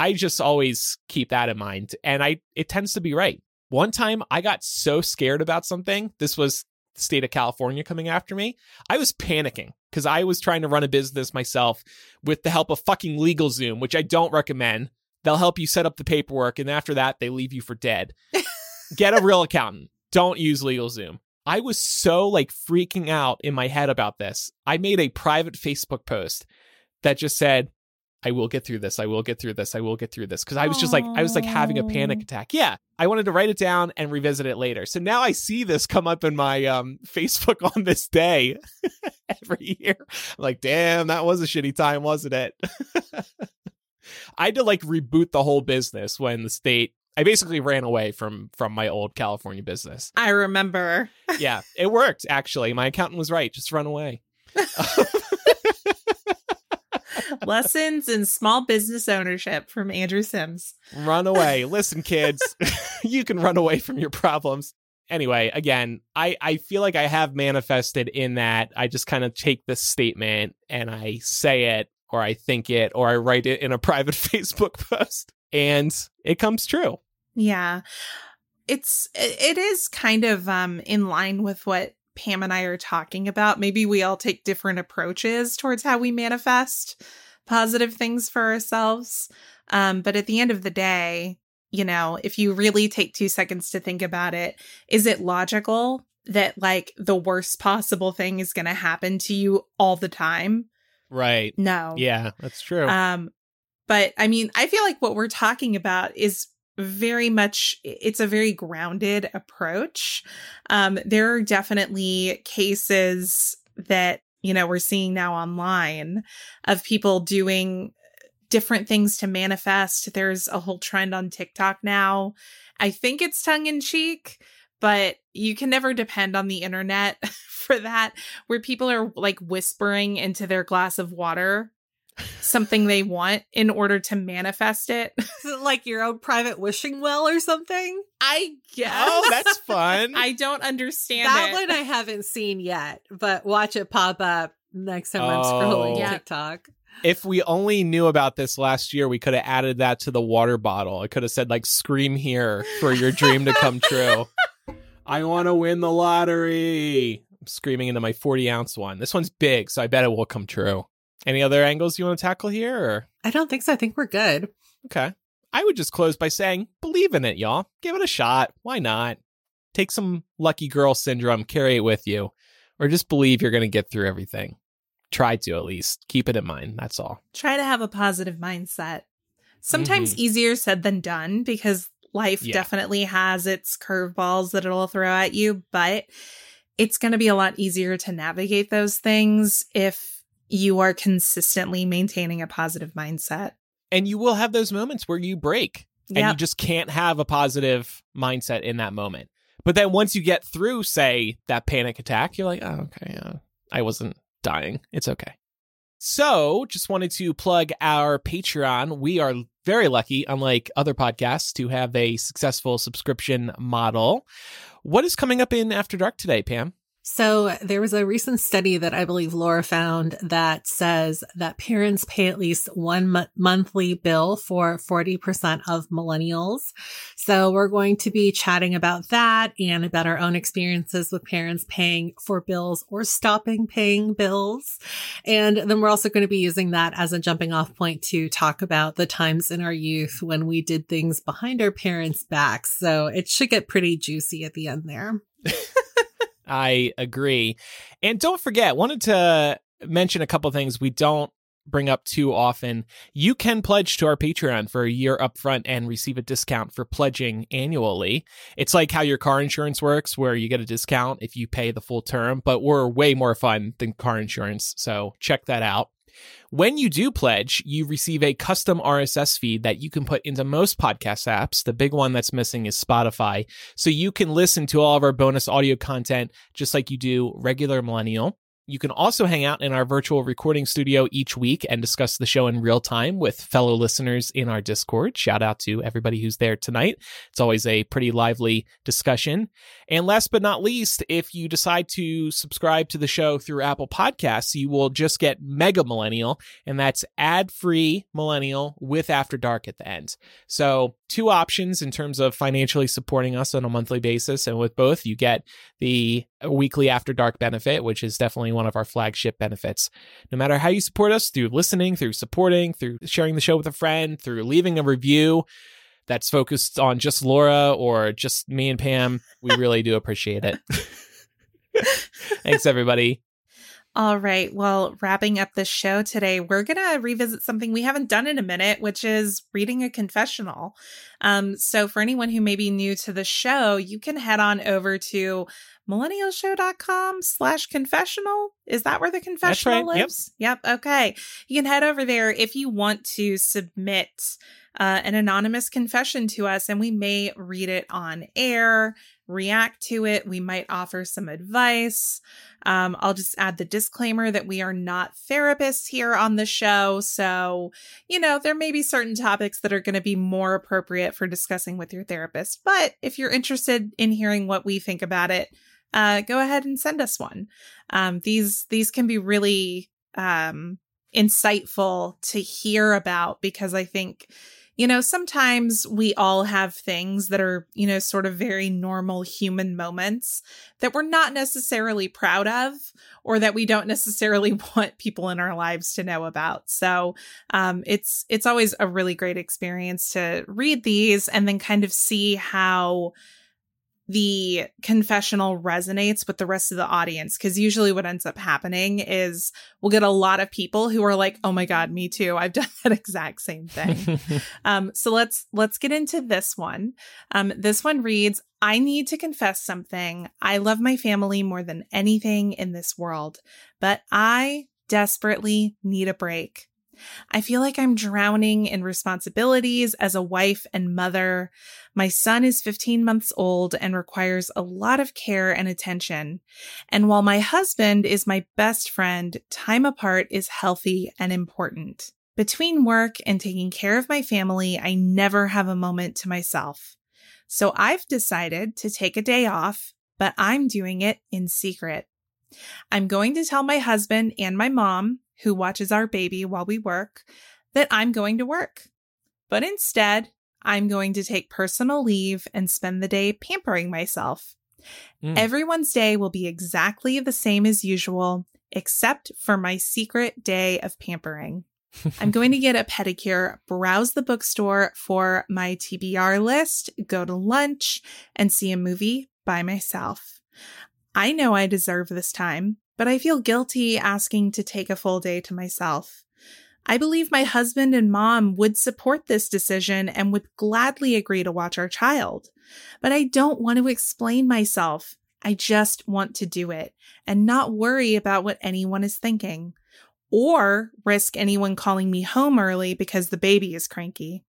I just always keep that in mind. And it tends to be right. One time I got so scared about something. This was the state of California coming after me. I was panicking because I was trying to run a business myself with the help of fucking LegalZoom, which I don't recommend. They'll help you set up the paperwork, and after that, they leave you for dead. Get a real accountant. Don't use LegalZoom. I was so freaking out in my head about this. I made a private Facebook post that just said, I will get through this. I will get through this. I will get through this. Because I was just I was having a panic attack. Yeah. I wanted to write it down and revisit it later. So now I see this come up in my Facebook on this day every year. I'm like, damn, that was a shitty time, wasn't it? I had to reboot the whole business when the state, I basically ran away from my old California business. I remember. Yeah, it worked. Actually, my accountant was right. Just run away. Lessons in small business ownership from Andrew Sims. Run away. Listen, kids, you can run away from your problems. Anyway, again, I feel like I have manifested in that. I just kind of take this statement and I say it, or I think it, or I write it in a private Facebook post, and it comes true. Yeah, it is kind of in line with what Pam and I are talking about. Maybe we all take different approaches towards how we manifest positive things for ourselves. But at the end of the day, if you really take 2 seconds to think about it, is it logical that the worst possible thing is going to happen to you all the time? Right. No. Yeah, that's true. But I mean, I feel like what we're talking about is very much, it's a very grounded approach. There are definitely cases that, we're seeing now online of people doing different things to manifest. There's a whole trend on TikTok now. I think it's tongue in cheek, but you can never depend on the internet for that, where people are whispering into their glass of water something they want in order to manifest it. Isn't it your own private wishing well or something? I guess. Oh, that's fun. I don't understand that. That one I haven't seen yet, but watch it pop up next time I'm scrolling TikTok. If we only knew about this last year, we could have added that to the water bottle. It could have said, scream here for your dream to come true. I want to win the lottery. I'm screaming into my 40-ounce one. This one's big, so I bet it will come true. Any other angles you want to tackle here? Or? I don't think so. I think we're good. Okay. I would just close by saying, believe in it, y'all. Give it a shot. Why not? Take some lucky girl syndrome, carry it with you, or just believe you're going to get through everything. Try to, at least. Keep it in mind. That's all. Try to have a positive mindset. Sometimes easier said than done, because life definitely has its curveballs that it'll throw at you, but it's going to be a lot easier to navigate those things if you are consistently maintaining a positive mindset. And you will have those moments where you break and you just can't have a positive mindset in that moment. But then once you get through, say, that panic attack, you're like, oh, okay, I wasn't dying. It's okay. So just wanted to plug our Patreon. We are very lucky, unlike other podcasts, to have a successful subscription model. What is coming up in After Dark today, Pam? So there was a recent study that I believe Laura found that says that parents pay at least one monthly bill for 40% of millennials. So we're going to be chatting about that and about our own experiences with parents paying for bills or stopping paying bills. And then we're also going to be using that as a jumping off point to talk about the times in our youth when we did things behind our parents' backs. So it should get pretty juicy at the end there. I agree. And don't forget, wanted to mention a couple things we don't bring up too often, you can pledge to our Patreon for a year upfront and receive a discount for pledging annually. It's like how your car insurance works, where you get a discount if you pay the full term, but we're way more fun than car insurance, so check that out. When you do pledge, you receive a custom RSS feed that you can put into most podcast apps. The big one that's missing is Spotify. So you can listen to all of our bonus audio content just like you do regular Millennial. You can also hang out in our virtual recording studio each week and discuss the show in real time with fellow listeners in our Discord. Shout out to everybody who's there tonight. It's always a pretty lively discussion. And last but not least, if you decide to subscribe to the show through Apple Podcasts, you will just get Mega Millennial, and that's ad-free Millennial with After Dark at the end. So two options in terms of financially supporting us on a monthly basis. And with both, you get the weekly After Dark benefit, which is definitely one of our flagship benefits. No matter how you support us, through listening, through supporting, through sharing the show with a friend, through leaving a review that's focused on just Laura or just me and Pam, we really do appreciate it. Thanks, everybody. All right. Well, wrapping up the show today, we're going to revisit something we haven't done in a minute, which is reading a confessional. So for anyone who may be new to the show, you can head on over to millennialshow.com/confessional. Is that where the confessional lives? Yep. Okay. You can head over there if you want to submit an anonymous confession to us, and we may read it on air, react to it. We might offer some advice. I'll just add the disclaimer that we are not therapists here on the show. So, you know, there may be certain topics that are going to be more appropriate for discussing with your therapist. But if you're interested in hearing what we think about it, go ahead and send us one. These can be really insightful to hear about, because I think, you know, sometimes we all have things that are, you know, sort of very normal human moments that we're not necessarily proud of, or that we don't necessarily want people in our lives to know about. So it's always a really great experience to read these and then kind of see how the confessional resonates with the rest of the audience. Because usually what ends up happening is we'll get a lot of people who are like, oh my God, me too. I've done that exact same thing. So let's get into this one. This one reads, I need to confess something. I love my family more than anything in this world, but I desperately need a break. I feel like I'm drowning in responsibilities as a wife and mother. My son is 15 months old and requires a lot of care and attention. And while my husband is my best friend, time apart is healthy and important. Between work and taking care of my family, I never have a moment to myself. So I've decided to take a day off, but I'm doing it in secret. I'm going to tell my husband and my mom, who watches our baby while we work, that I'm going to work. But instead, I'm going to take personal leave and spend the day pampering myself. Everyone's day will be exactly the same as usual, except for my secret day of pampering. I'm going to get a pedicure, browse the bookstore for my TBR list, go to lunch, and see a movie by myself. I know I deserve this time, but I feel guilty asking to take a full day to myself. I believe my husband and mom would support this decision and would gladly agree to watch our child. But I don't want to explain myself. I just want to do it and not worry about what anyone is thinking, or risk anyone calling me home early because the baby is cranky.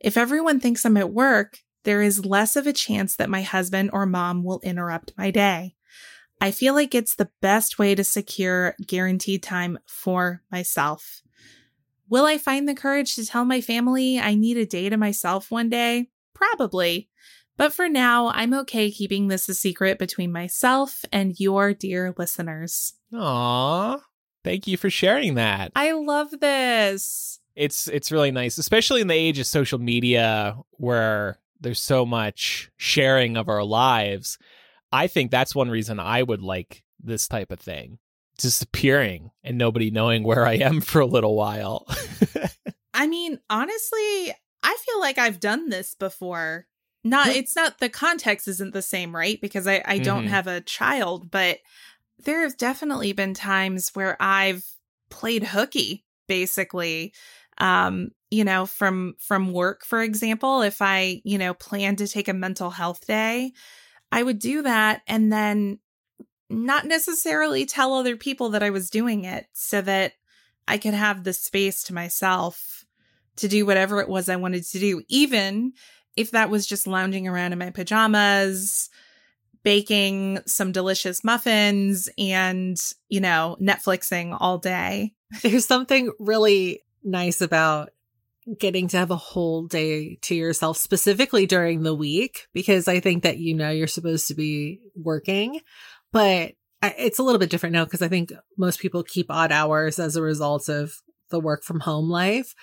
If everyone thinks I'm at work, there is less of a chance that my husband or mom will interrupt my day. I feel like it's the best way to secure guaranteed time for myself. Will I find the courage to tell my family I need a day to myself one day? Probably. But for now, I'm okay keeping this a secret between myself and your dear listeners. Aww. Thank you for sharing that. I love this. It's really nice, especially in the age of social media where there's so much sharing of our lives. I think that's one reason I would like this type of thing. Disappearing and nobody knowing where I am for a little while. I mean, honestly, I feel like I've done this before. The context isn't the same, right? Because I don't have a child, but there have definitely been times where I've played hooky. basically, from work, for example, if I, planned to take a mental health day, I would do that and then not necessarily tell other people that I was doing it so that I could have the space to myself to do whatever it was I wanted to do, even if that was just lounging around in my pajamas, baking some delicious muffins and, Netflixing all day. There's something really nice about getting to have a whole day to yourself, specifically during the week, because I think that, you're supposed to be working, but it's a little bit different now because I think most people keep odd hours as a result of the work from home life,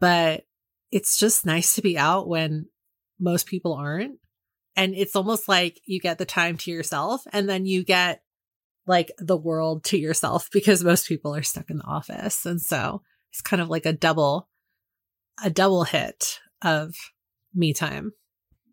but it's just nice to be out when most people aren't. And it's almost like you get the time to yourself and then you get like the world to yourself because most people are stuck in the office. And so it's kind of like a double hit of me time.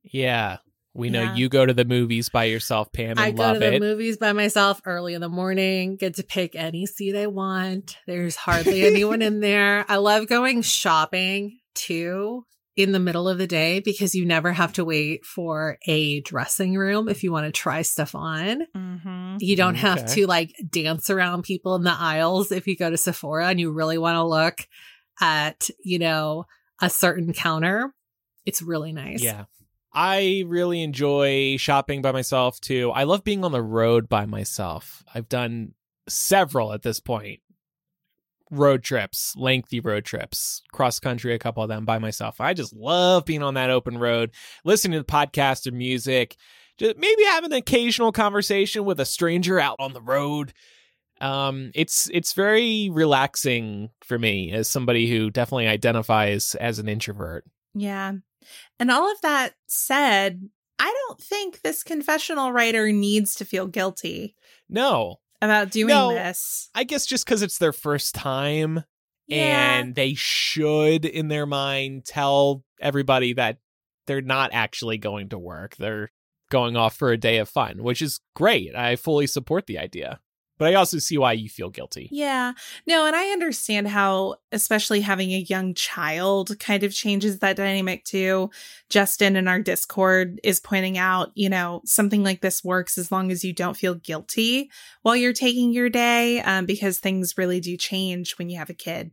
Yeah. We know you go to the movies by yourself, Pam, and love it. I go to the movies by myself early in the morning, get to pick any seat I want. There's hardly anyone in there. I love going shopping too. In the middle of the day, because you never have to wait for a dressing room if you want to try stuff on. Mm-hmm. You don't have to like dance around people in the aisles if you go to Sephora and you really want to look at, a certain counter. It's really nice. Yeah. I really enjoy shopping by myself too. I love being on the road by myself. I've done several at this point. Road trips, lengthy road trips, cross country, a couple of them by myself. I just love being on that open road, listening to podcasts and music, just maybe having an occasional conversation with a stranger out on the road. It's very relaxing for me as somebody who definitely identifies as an introvert. Yeah. And all of that said, I don't think this confessional writer needs to feel guilty. No. About doing this. I guess just because it's their first time and they should, in their mind, tell everybody that they're not actually going to work. They're going off for a day of fun, which is great. I fully support the idea. But I also see why you feel guilty. Yeah. No, and I understand how, especially having a young child kind of changes that dynamic too. Justin in our Discord is pointing out, something like this works as long as you don't feel guilty while you're taking your day, because things really do change when you have a kid.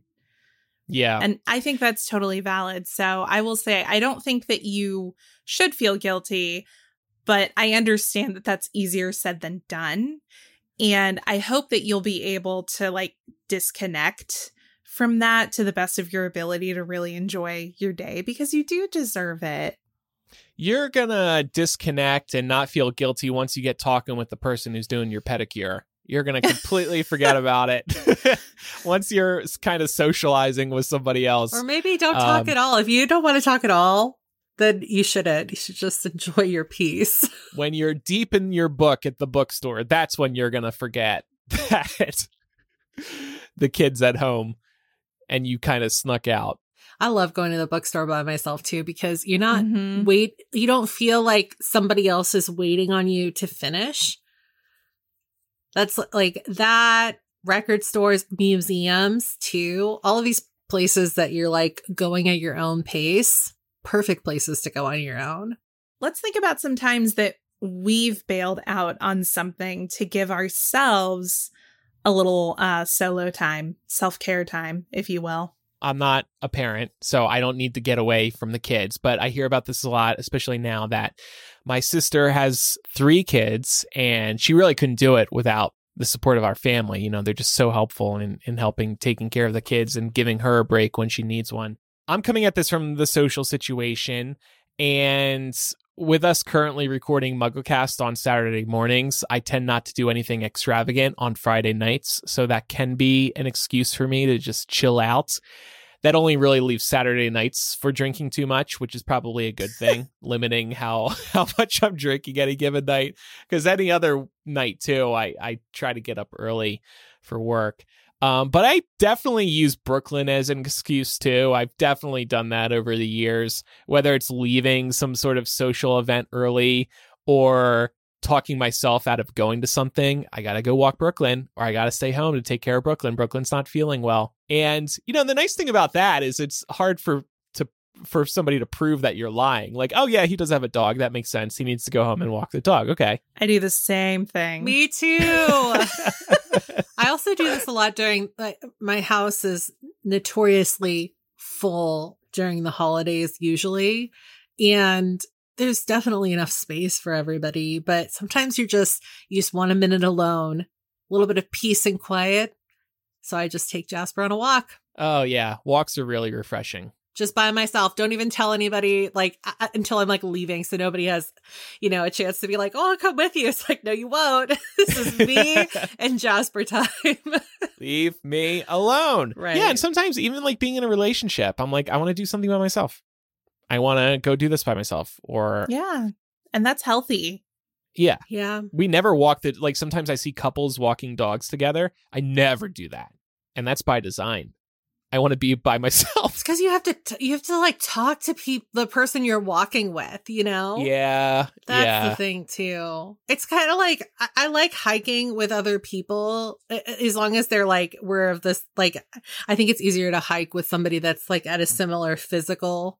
Yeah. And I think that's totally valid. So I will say, I don't think that you should feel guilty, but I understand that that's easier said than done. And I hope that you'll be able to like disconnect from that to the best of your ability to really enjoy your day because you do deserve it. You're going to disconnect and not feel guilty once you get talking with the person who's doing your pedicure. You're going to completely forget about it once you're kind of socializing with somebody else. Or maybe don't talk at all. If you don't want to talk at all, then you shouldn't. You should just enjoy your peace. When you're deep in your book at the bookstore, that's when you're going to forget that the kid's at home and you kind of snuck out. I love going to the bookstore by myself too, because you're not you don't feel like somebody else is waiting on you to finish. That's like that, record stores, museums too, all of these places that you're like going at your own pace. Perfect places to go on your own. Let's think about some times that we've bailed out on something to give ourselves a little solo time, self-care time, if you will. I'm not a parent, so I don't need to get away from the kids, but I hear about this a lot, especially now that my sister has 3 kids and she really couldn't do it without the support of our family. They're just so helpful in helping taking care of the kids and giving her a break when she needs one. I'm coming at this from the social situation, and with us currently recording MuggleCast on Saturday mornings, I tend not to do anything extravagant on Friday nights, so that can be an excuse for me to just chill out. That only really leaves Saturday nights for drinking too much, which is probably a good thing, limiting how much I'm drinking any given night, because any other night, too, I try to get up early for work. But I definitely use Brooklyn as an excuse, too. I've definitely done that over the years, whether it's leaving some sort of social event early or talking myself out of going to something. I got to go walk Brooklyn, or I got to stay home to take care of Brooklyn. Brooklyn's not feeling well. And, you know, the nice thing about that is it's hard for somebody to prove that you're lying. Like, oh yeah, he does have a dog. That makes sense. He needs to go home and walk the dog. Okay. I do the same thing. Me too. I also do this a lot during, like, my house is notoriously full during the holidays usually. And there's definitely enough space for everybody, but sometimes you just want a minute alone, a little bit of peace and quiet. So I just take Jasper on a walk. Oh yeah. Walks are really refreshing. Just by myself. Don't even tell anybody, like, until I'm, like, leaving. So nobody has, you know, a chance to be like, oh, I'll come with you. It's like, no, you won't. This is me and Jasper time. Leave me alone. Right. Yeah. And sometimes even, like, being in a relationship, I'm like, I want to do something by myself. I want to go do this by myself. Or. Yeah. And that's healthy. Yeah. Yeah. We never walk the, like, sometimes I see couples walking dogs together. I never do that. And that's by design. I want to be by myself. It's because you have to like talk to the person you're walking with, you know? Yeah. That's the thing too. It's kind of like, I like hiking with other people as long as they're like, we're of this, like, I think it's easier to hike with somebody that's like at a similar physical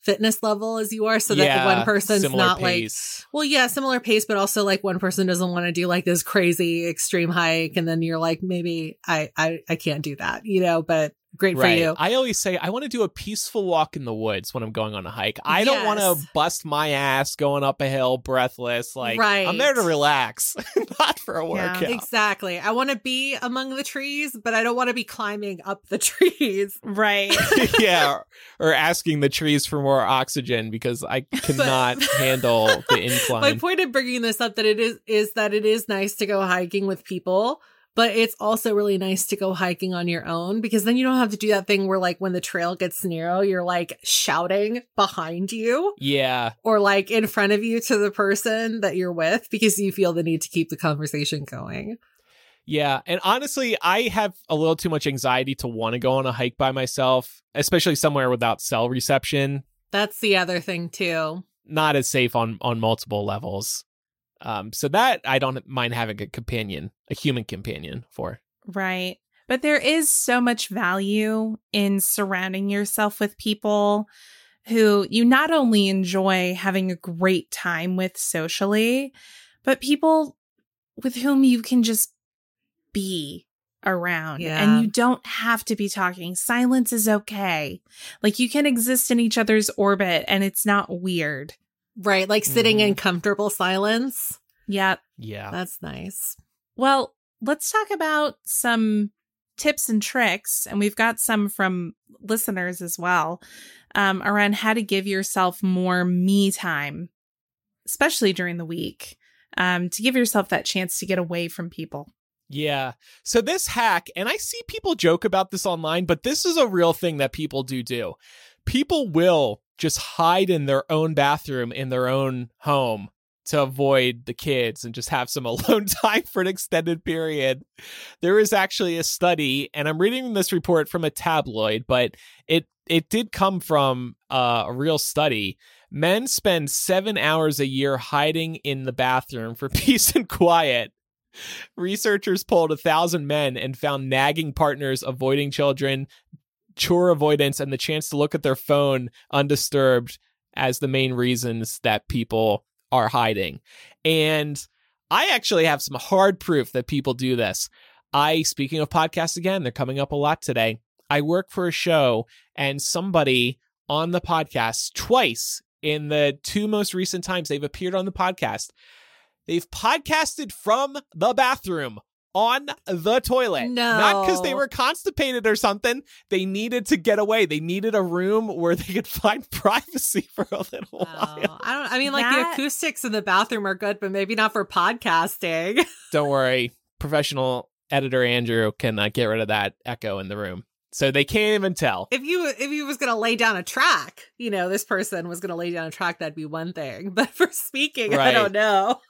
fitness level as you are, so that one person's not pace. Like, well, yeah, similar pace, but also like one person doesn't want to do like this crazy extreme hike. And then you're like, maybe I can't do that, you know, but great right. for you. I always say I want to do a peaceful walk in the woods when I'm going on a hike. I don't want to bust my ass going up a hill breathless. Like, right. I'm there to relax, not for a workout. Yeah, exactly. I want to be among the trees, but I don't want to be climbing up the trees. Right. Yeah. Or asking the trees for more oxygen because I cannot handle the incline. My point of bringing this up that it is nice to go hiking with people. But it's also really nice to go hiking on your own, because then you don't have to do that thing where, like, when the trail gets narrow, you're like shouting behind you. Yeah. Or like in front of you to the person that you're with, because you feel the need to keep the conversation going. Yeah. And honestly, I have a little too much anxiety to want to go on a hike by myself, especially somewhere without cell reception. That's the other thing, too. Not as safe on multiple levels. So that I don't mind having a human companion for. Right. But there is so much value in surrounding yourself with people who you not only enjoy having a great time with socially, but people with whom you can just be around. Yeah. And you don't have to be talking. Silence is okay. Like, you can exist in each other's orbit and it's not weird. Right, like sitting in comfortable silence. Yep. Yeah. That's nice. Well, let's talk about some tips and tricks, and we've got some from listeners as well, around how to give yourself more me time, especially during the week, to give yourself that chance to get away from people. Yeah. So this hack, and I see people joke about this online, but this is a real thing that people do. People will just hide in their own bathroom in their own home to avoid the kids and just have some alone time for an extended period. There is actually a study, and I'm reading this report from a tabloid, but it did come from a real study. Men spend 7 hours a year hiding in the bathroom for peace and quiet. Researchers polled 1,000 men and found nagging partners, avoiding children, chore avoidance, and the chance to look at their phone undisturbed as the main reasons that people are hiding. And I actually have some hard proof that people do this. Speaking of podcasts again, they're coming up a lot today. I work for a show, and somebody on the podcast twice in the two most recent times they've appeared on the podcast, they've podcasted from the bathroom. On the toilet. No. Not because they were constipated or something. They needed to get away. They needed a room where they could find privacy for a little while. The acoustics in the bathroom are good, but maybe not for podcasting. Don't worry. Professional editor Andrew can get rid of that echo in the room. So they can't even tell. If you was going to lay down a track, you know, this person was going to lay down a track, that'd be one thing. But for speaking, right. I don't know.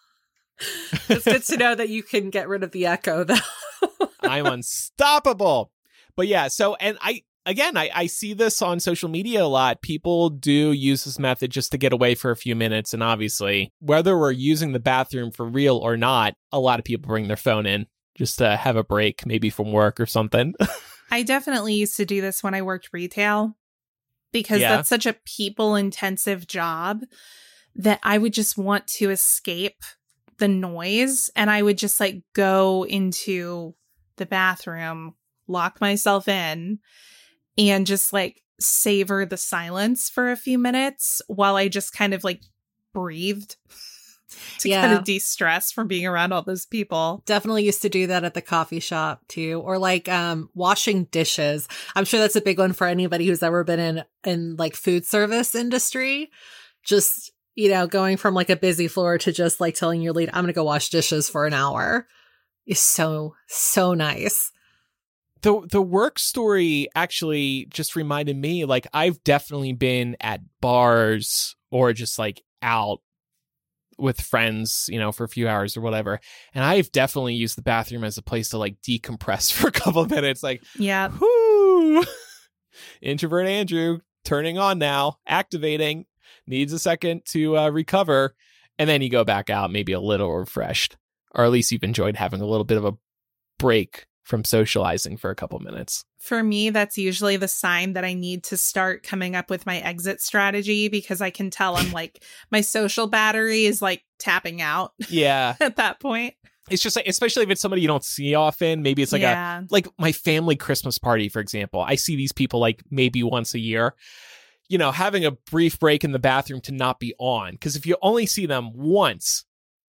It's good to know that you can get rid of the echo, though. I'm unstoppable. But yeah, so, and I again, I see this on social media a lot. People do use this method just to get away for a few minutes. And obviously, whether we're using the bathroom for real or not, a lot of people bring their phone in just to have a break, maybe from work or something. I definitely used to do this when I worked retail, because that's such a people-intensive job that I would just want to escape the noise. And I would just like go into the bathroom, lock myself in, and just like savor the silence for a few minutes while I just kind of like breathed to kind of de-stress from being around all those people. Definitely used to do that at the coffee shop too, or like washing dishes. I'm sure that's a big one for anybody who's ever been in like food service industry. Just, you know, going from like a busy floor to just like telling your lead, I'm going to go wash dishes for an hour is so, so nice. The work story actually just reminded me, like, I've definitely been at bars or just like out with friends, you know, for a few hours or whatever. And I've definitely used the bathroom as a place to like decompress for a couple of minutes. Like, whoo, introvert Andrew turning on now, activating, needs a second to recover. And then you go back out maybe a little refreshed, or at least you've enjoyed having a little bit of a break from socializing for a couple minutes. For me, that's usually the sign that I need to start coming up with my exit strategy, because I can tell I'm like, my social battery is like tapping out. Yeah. At that point. It's just like, especially if it's somebody you don't see often, maybe it's like a, like my family Christmas party, for example. I see these people like maybe once a year, you know, having a brief break in the bathroom to not be on. Because if you only see them once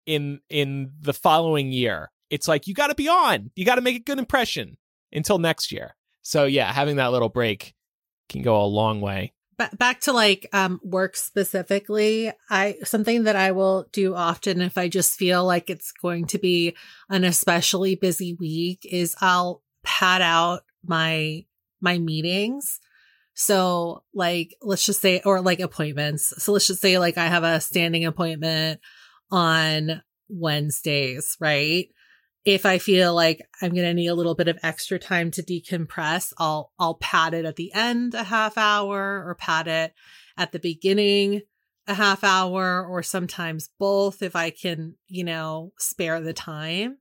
in the following year, it's like, you got to be on. You got to make a good impression until next year. So, yeah, having that little break can go a long way. Back to like work specifically, something that I will do often if I just feel like it's going to be an especially busy week is I'll pad out my meetings. So like, let's just say, or like appointments. So let's just say like I have a standing appointment on Wednesdays, right? If I feel like I'm going to need a little bit of extra time to decompress, I'll pad it at the end a half hour, or pad it at the beginning a half hour, or sometimes both if I can, you know, spare the time,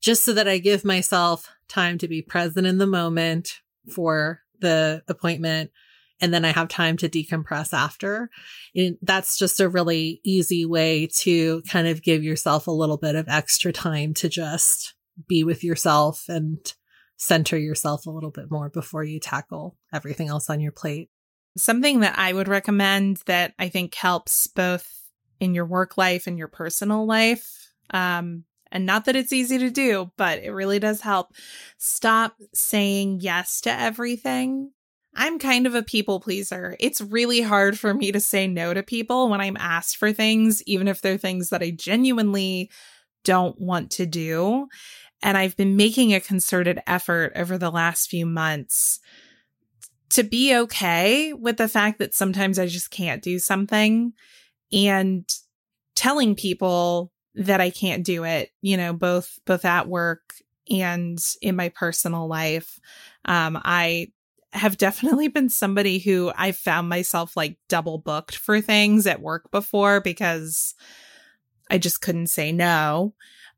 just so that I give myself time to be present in the moment for the appointment. And then I have time to decompress after. And that's just a really easy way to kind of give yourself a little bit of extra time to just be with yourself and center yourself a little bit more before you tackle everything else on your plate. Something that I would recommend that I think helps both in your work life and your personal life, and not that it's easy to do, but it really does help. Stop saying yes to everything. I'm kind of a people pleaser. It's really hard for me to say no to people when I'm asked for things, even if they're things that I genuinely don't want to do. And I've been making a concerted effort over the last few months to be okay with the fact that sometimes I just can't do something, and telling people that I can't do it, you know, both at work and in my personal life. I have definitely been somebody who I found myself like double booked for things at work before because I just couldn't say no.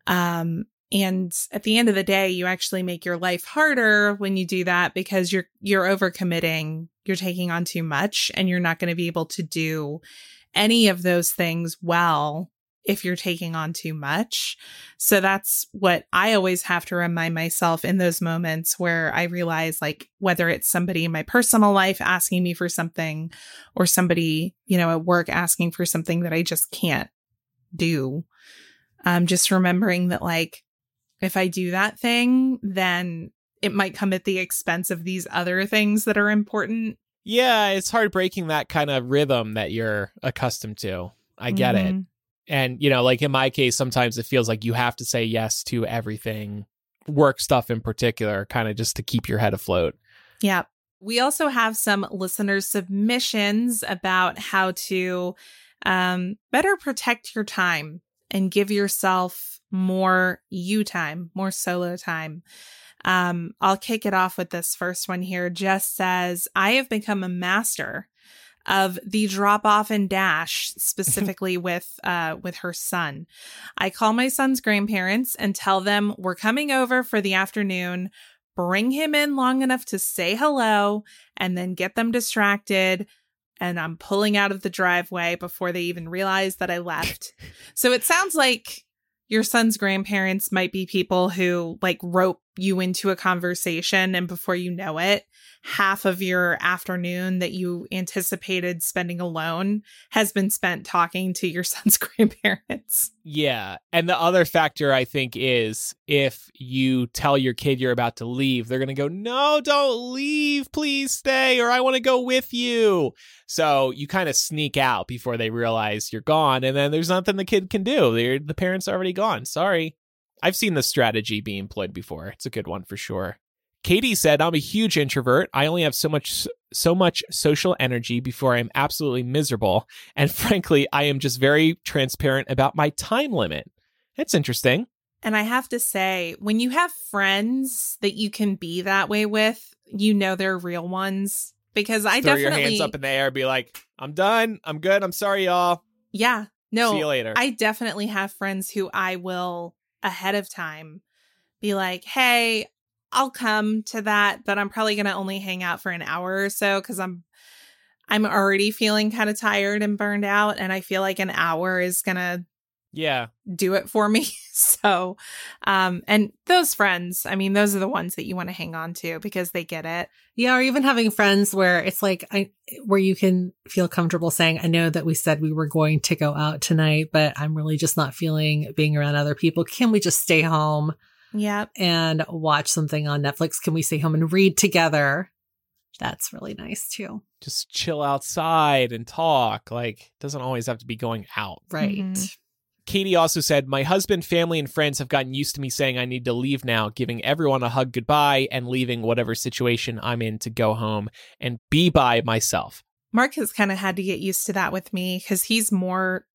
And at the end of the day, you actually make your life harder when you do that, because you're overcommitting, you're taking on too much, and you're not going to be able to do any of those things well if you're taking on too much. So that's what I always have to remind myself in those moments where I realize, like, whether it's somebody in my personal life asking me for something, or somebody, you know, at work asking for something that I just can't do. Just remembering that, like, if I do that thing, then it might come at the expense of these other things that are important. Yeah, it's hard breaking that kind of rhythm that you're accustomed to. I get it. And, you know, like in my case, sometimes it feels like you have to say yes to everything, work stuff in particular, kind of just to keep your head afloat. Yeah. We also have some listener submissions about how to better protect your time and give yourself more you time, more solo time. I'll kick it off with this first one here. Jess says, I have become a master of the drop off and dash, specifically with her son. I call my son's grandparents and tell them we're coming over for the afternoon, bring him in long enough to say hello, and then get them distracted. And I'm pulling out of the driveway before they even realize that I left. So it sounds like your son's grandparents might be people who like rope you into a conversation, and before you know it, half of your afternoon that you anticipated spending alone has been spent talking to your son's grandparents. Yeah. And the other factor, I think, is if you tell your kid you're about to leave, they're going to go, no, don't leave. Please stay, or I want to go with you. So you kind of sneak out before they realize you're gone. And then there's nothing the kid can do. The parents are already gone. Sorry. I've seen this strategy being employed before. It's a good one for sure. Katie said, I'm a huge introvert. I only have so much social energy before I'm absolutely miserable. And frankly, I am just very transparent about my time limit. That's interesting. And I have to say, when you have friends that you can be that way with, you know they're real ones. Because I definitely... throw your hands up in the air and be like, I'm done. I'm good. I'm sorry, y'all. Yeah. No. See you later. I definitely have friends who I will, ahead of time, be like, hey... I'll come to that, but I'm probably going to only hang out for an hour or so because I'm already feeling kind of tired and burned out, and I feel like an hour is going to do it for me. So, and those friends, I mean, those are the ones that you want to hang on to because they get it. Yeah, or even having friends where it's like where you can feel comfortable saying, I know that we said we were going to go out tonight, but I'm really just not feeling being around other people. Can we just stay home? Yep. And watch something on Netflix. Can we stay home and read together? That's really nice too. Just chill outside and talk. Like, doesn't always have to be going out. Right. Mm-hmm. Katie also said, my husband, family, and friends have gotten used to me saying I need to leave now, giving everyone a hug goodbye and leaving whatever situation I'm in to go home and be by myself. Mark has kind of had to get used to that with me because he's more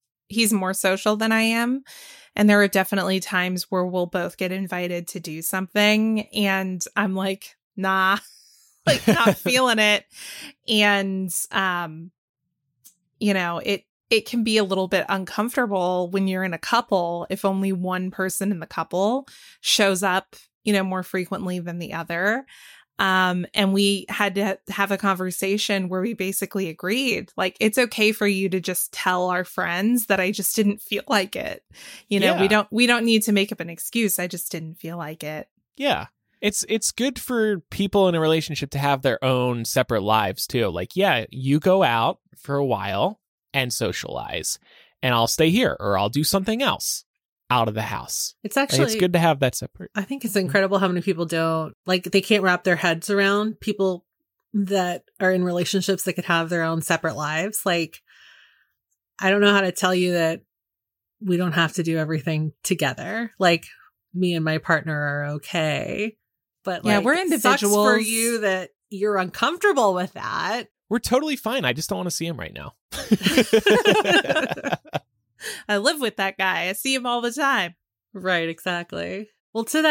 social than I am. And there are definitely times where we'll both get invited to do something. And I'm like, nah, like not feeling it. And, you know, it can be a little bit uncomfortable when you're in a couple, if only one person in the couple shows up, you know, more frequently than the other. And we had to have a conversation where we basically agreed, like, it's okay for you to just tell our friends that I just didn't feel like it. You know, we don't need to make up an excuse. I just didn't feel like it. Yeah. It's good for people in a relationship to have their own separate lives too. Like, yeah, you go out for a while and socialize, and I'll stay here or I'll do something else out of the house. It's actually, like, it's good to have that separate. I think it's incredible how many people don't, like, they can't wrap their heads around people that are in relationships that could have their own separate lives. Like, I don't know how to tell you that we don't have to do everything together. Like, me and my partner are okay, but yeah, like, we're individuals. It sucks for you that you're uncomfortable with that. We're totally fine. I just don't want to see him right now. I live with that guy. I see him all the time. Right, exactly. Well, to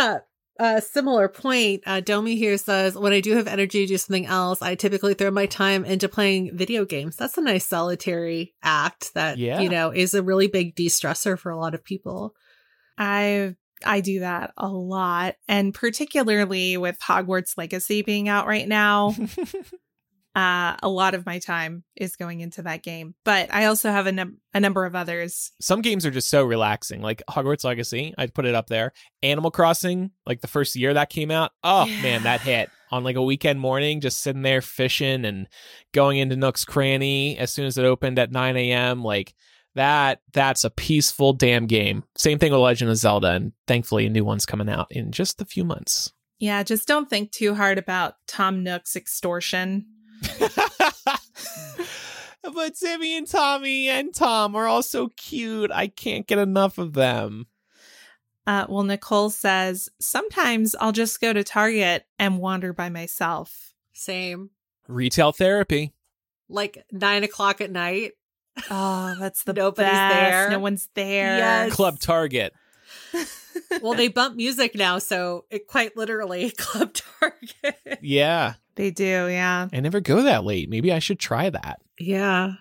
that similar point, Domi here says, when I do have energy to do something else, I typically throw my time into playing video games. That's a nice solitary act that, you know, is a really big de-stressor for a lot of people. I do that a lot. And particularly with Hogwarts Legacy being out right now, a lot of my time is going into that game, but I also have a number of others. Some games are just so relaxing, like Hogwarts Legacy. I'd put it up there. Animal Crossing, like the first year that came out. Oh, man, that hit on like a weekend morning, just sitting there fishing and going into Nook's Cranny as soon as it opened at 9 a.m. Like that's a peaceful damn game. Same thing with Legend of Zelda. And thankfully, a new one's coming out in just a few months. Yeah, just don't think too hard about Tom Nook's extortion. But Timmy and Tommy and Tom are all so cute. I can't get enough of them. Well, Nicole says, sometimes I'll just go to Target and wander by myself. Same. Retail therapy. Like 9 o'clock at night. Oh, that's the nobody's best. There. No one's there. Yes. Club Target. Well, they bump music now, so it quite literally club Target. Yeah. They do, yeah. I never go that late. Maybe I should try that. Yeah.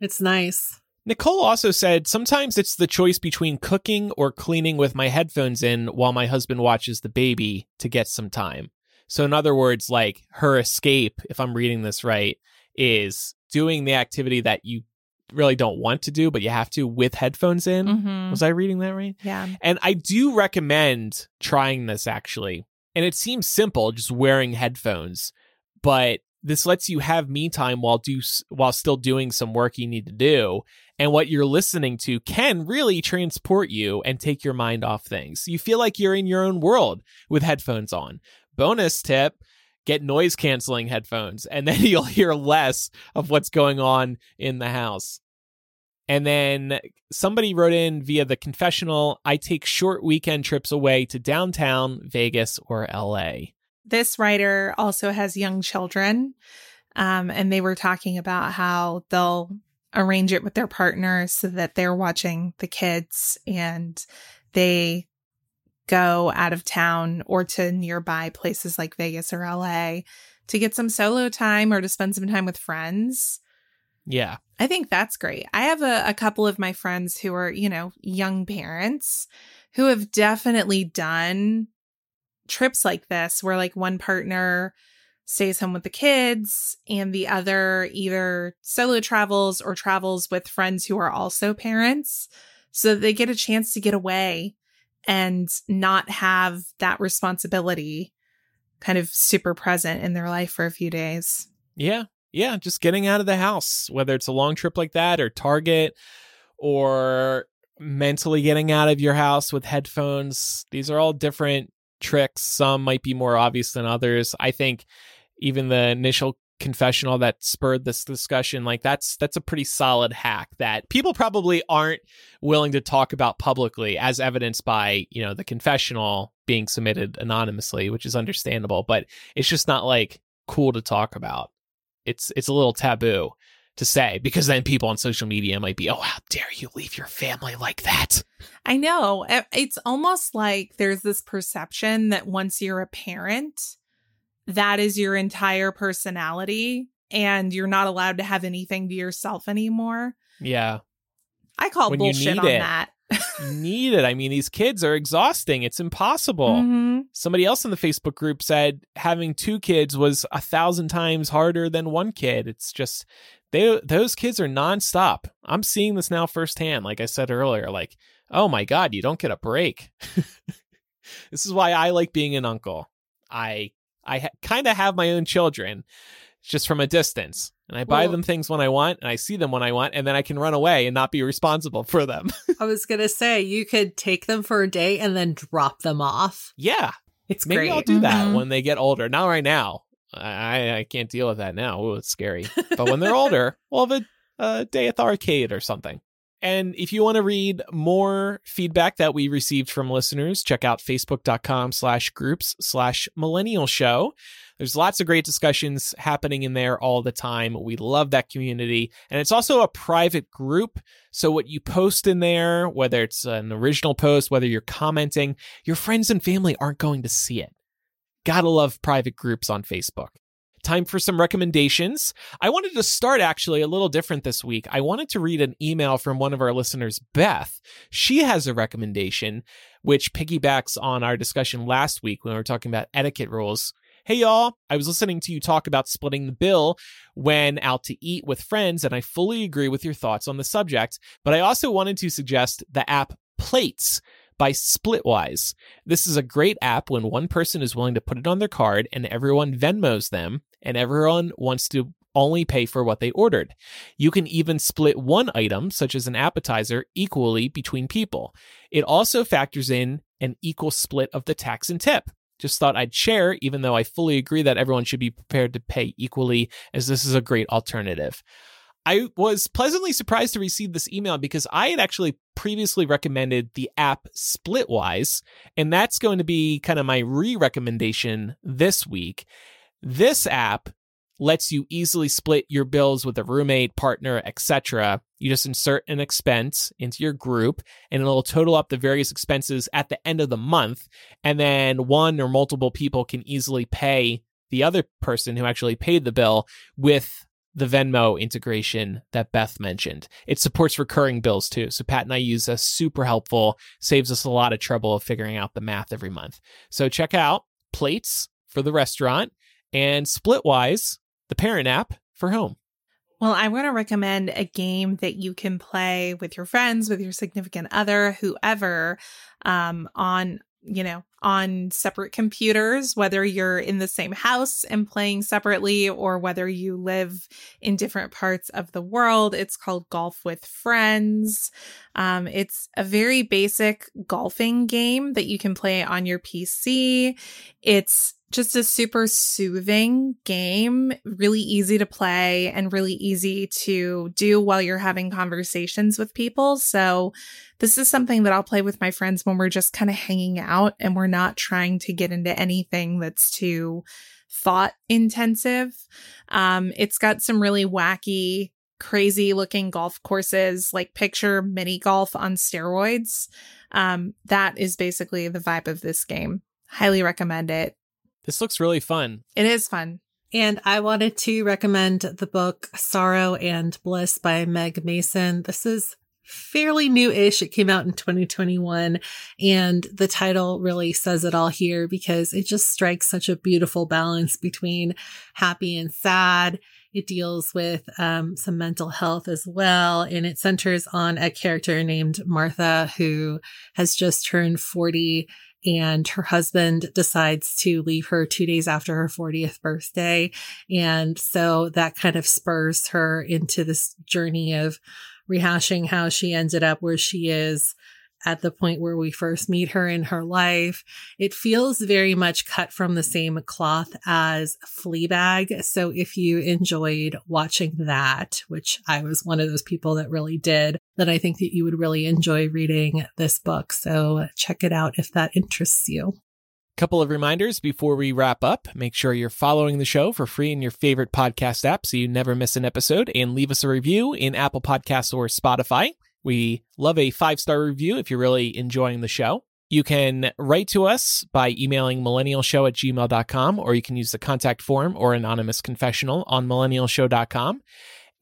It's nice. Nicole also said, sometimes it's the choice between cooking or cleaning with my headphones in while my husband watches the baby to get some time. So in other words, like her escape, if I'm reading this right, is doing the activity that you really don't want to do, but you have to with headphones in. Mm-hmm. Was I reading that right? Yeah. And I do recommend trying this, actually. And it seems simple, just wearing headphones. But this lets you have me time while still doing some work you need to do. And what you're listening to can really transport you and take your mind off things. You feel like you're in your own world with headphones on. Bonus tip, get noise-canceling headphones, and then you'll hear less of what's going on in the house. And then somebody wrote in via the confessional, I take short weekend trips away to downtown Vegas or LA. This writer also has young children, and they were talking about how they'll arrange it with their partner so that they're watching the kids and they go out of town or to nearby places like Vegas or LA to get some solo time or to spend some time with friends. Yeah. I think that's great. I have a couple of my friends who are, you know, young parents who have definitely done trips like this where like one partner stays home with the kids and the other either solo travels or travels with friends who are also parents, so they get a chance to get away and not have that responsibility kind of super present in their life for a few days. Yeah. Yeah. Just getting out of the house, whether it's a long trip like that or Target or mentally getting out of your house with headphones. These are all different tricks. Some might be more obvious than others. I think even the initial confessional that spurred this discussion, like that's a pretty solid hack that people probably aren't willing to talk about publicly, as evidenced by, you know, the confessional being submitted anonymously, which is understandable, but it's just not like cool to talk about. It's a little taboo to say, because then people on social media might be, oh, how dare you leave your family like that? I know. It's almost like there's this perception that once you're a parent, that is your entire personality and you're not allowed to have anything to yourself anymore. Yeah. I call when bullshit on that. You need it. I mean, these kids are exhausting. It's impossible. Mm-hmm. Somebody else in the Facebook group said having two kids was 1,000 times harder than one kid. It's just, those kids are nonstop. I'm seeing this now firsthand. Like I said earlier, like, oh my God, you don't get a break. This is why I like being an uncle. I kind of have my own children just from a distance, and I buy them things when I want and I see them when I want, and then I can run away and not be responsible for them. I was going to say, you could take them for a day and then drop them off. Yeah. Maybe great. I'll do that when they get older. Not right now. I can't deal with that now. Ooh, it's scary. But when they're older, we'll have a day at the arcade or something. And if you want to read more feedback that we received from listeners, check out facebook.com/groups/millennial show. There's lots of great discussions happening in there all the time. We love that community. And it's also a private group. So what you post in there, whether it's an original post, whether you're commenting, your friends and family aren't going to see it. Gotta love private groups on Facebook. Time for some recommendations. I wanted to start actually a little different this week. I wanted to read an email from one of our listeners, Beth. She has a recommendation, which piggybacks on our discussion last week when we were talking about etiquette rules. Hey, y'all, I was listening to you talk about splitting the bill when out to eat with friends, and I fully agree with your thoughts on the subject, but I also wanted to suggest the app Plates by Splitwise. This is a great app when one person is willing to put it on their card and everyone Venmos them, and everyone wants to only pay for what they ordered. You can even split one item, such as an appetizer, equally between people. It also factors in an equal split of the tax and tip. Just thought I'd share, even though I fully agree that everyone should be prepared to pay equally, as this is a great alternative. I was pleasantly surprised to receive this email because I had actually previously recommended the app Splitwise, and that's going to be kind of my re-recommendation this week. This app lets you easily split your bills with a roommate, partner, etc. You just insert an expense into your group, and it'll total up the various expenses at the end of the month. And then one or multiple people can easily pay the other person who actually paid the bill with the Venmo integration that Beth mentioned. It supports recurring bills too. So Pat and I use this, super helpful, saves us a lot of trouble of figuring out the math every month. So check out Plates for the restaurant and Splitwise, the parent app for home. Well, I want to recommend a game that you can play with your friends, with your significant other, whoever, on separate computers, whether you're in the same house and playing separately or whether you live in different parts of the world. It's called Golf with Friends. It's a very basic golfing game that you can play on your PC. It's just a super soothing game, really easy to play and really easy to do while you're having conversations with people. So this is something that I'll play with my friends when we're just kind of hanging out and we're not trying to get into anything that's too thought intensive. It's got some really wacky, crazy looking golf courses, like picture mini golf on steroids. That is basically the vibe of this game. Highly recommend it. This looks really fun. It is fun. And I wanted to recommend the book Sorrow and Bliss by Meg Mason. This is fairly new-ish. It came out in 2021. And the title really says it all here because it just strikes such a beautiful balance between happy and sad. It deals with some mental health as well. And it centers on a character named Martha who has just turned 40. And her husband decides to leave her 2 days after her 40th birthday. And so that kind of spurs her into this journey of rehashing how she ended up where she is at the point where we first meet her in her life. It feels very much cut from the same cloth as Fleabag. So if you enjoyed watching that, which I was one of those people that really did, then I think that you would really enjoy reading this book. So check it out if that interests you. Couple of reminders before we wrap up. Make sure you're following the show for free in your favorite podcast app so you never miss an episode, and leave us a review in Apple Podcasts or Spotify. We love a 5-star review if you're really enjoying the show. You can write to us by emailing millennialshow@gmail.com, or you can use the contact form or anonymous confessional on millennialshow.com.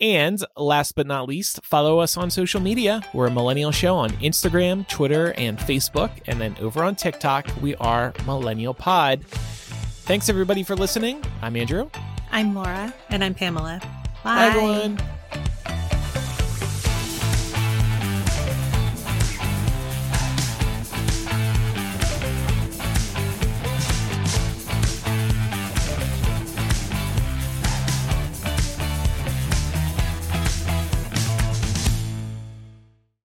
And last but not least, follow us on social media. We're a Millennial Show on Instagram, Twitter, and Facebook. And then over on TikTok, we are Millennial Pod. Thanks, everybody, for listening. I'm Andrew. I'm Laura. And I'm Pamela. Bye, everyone.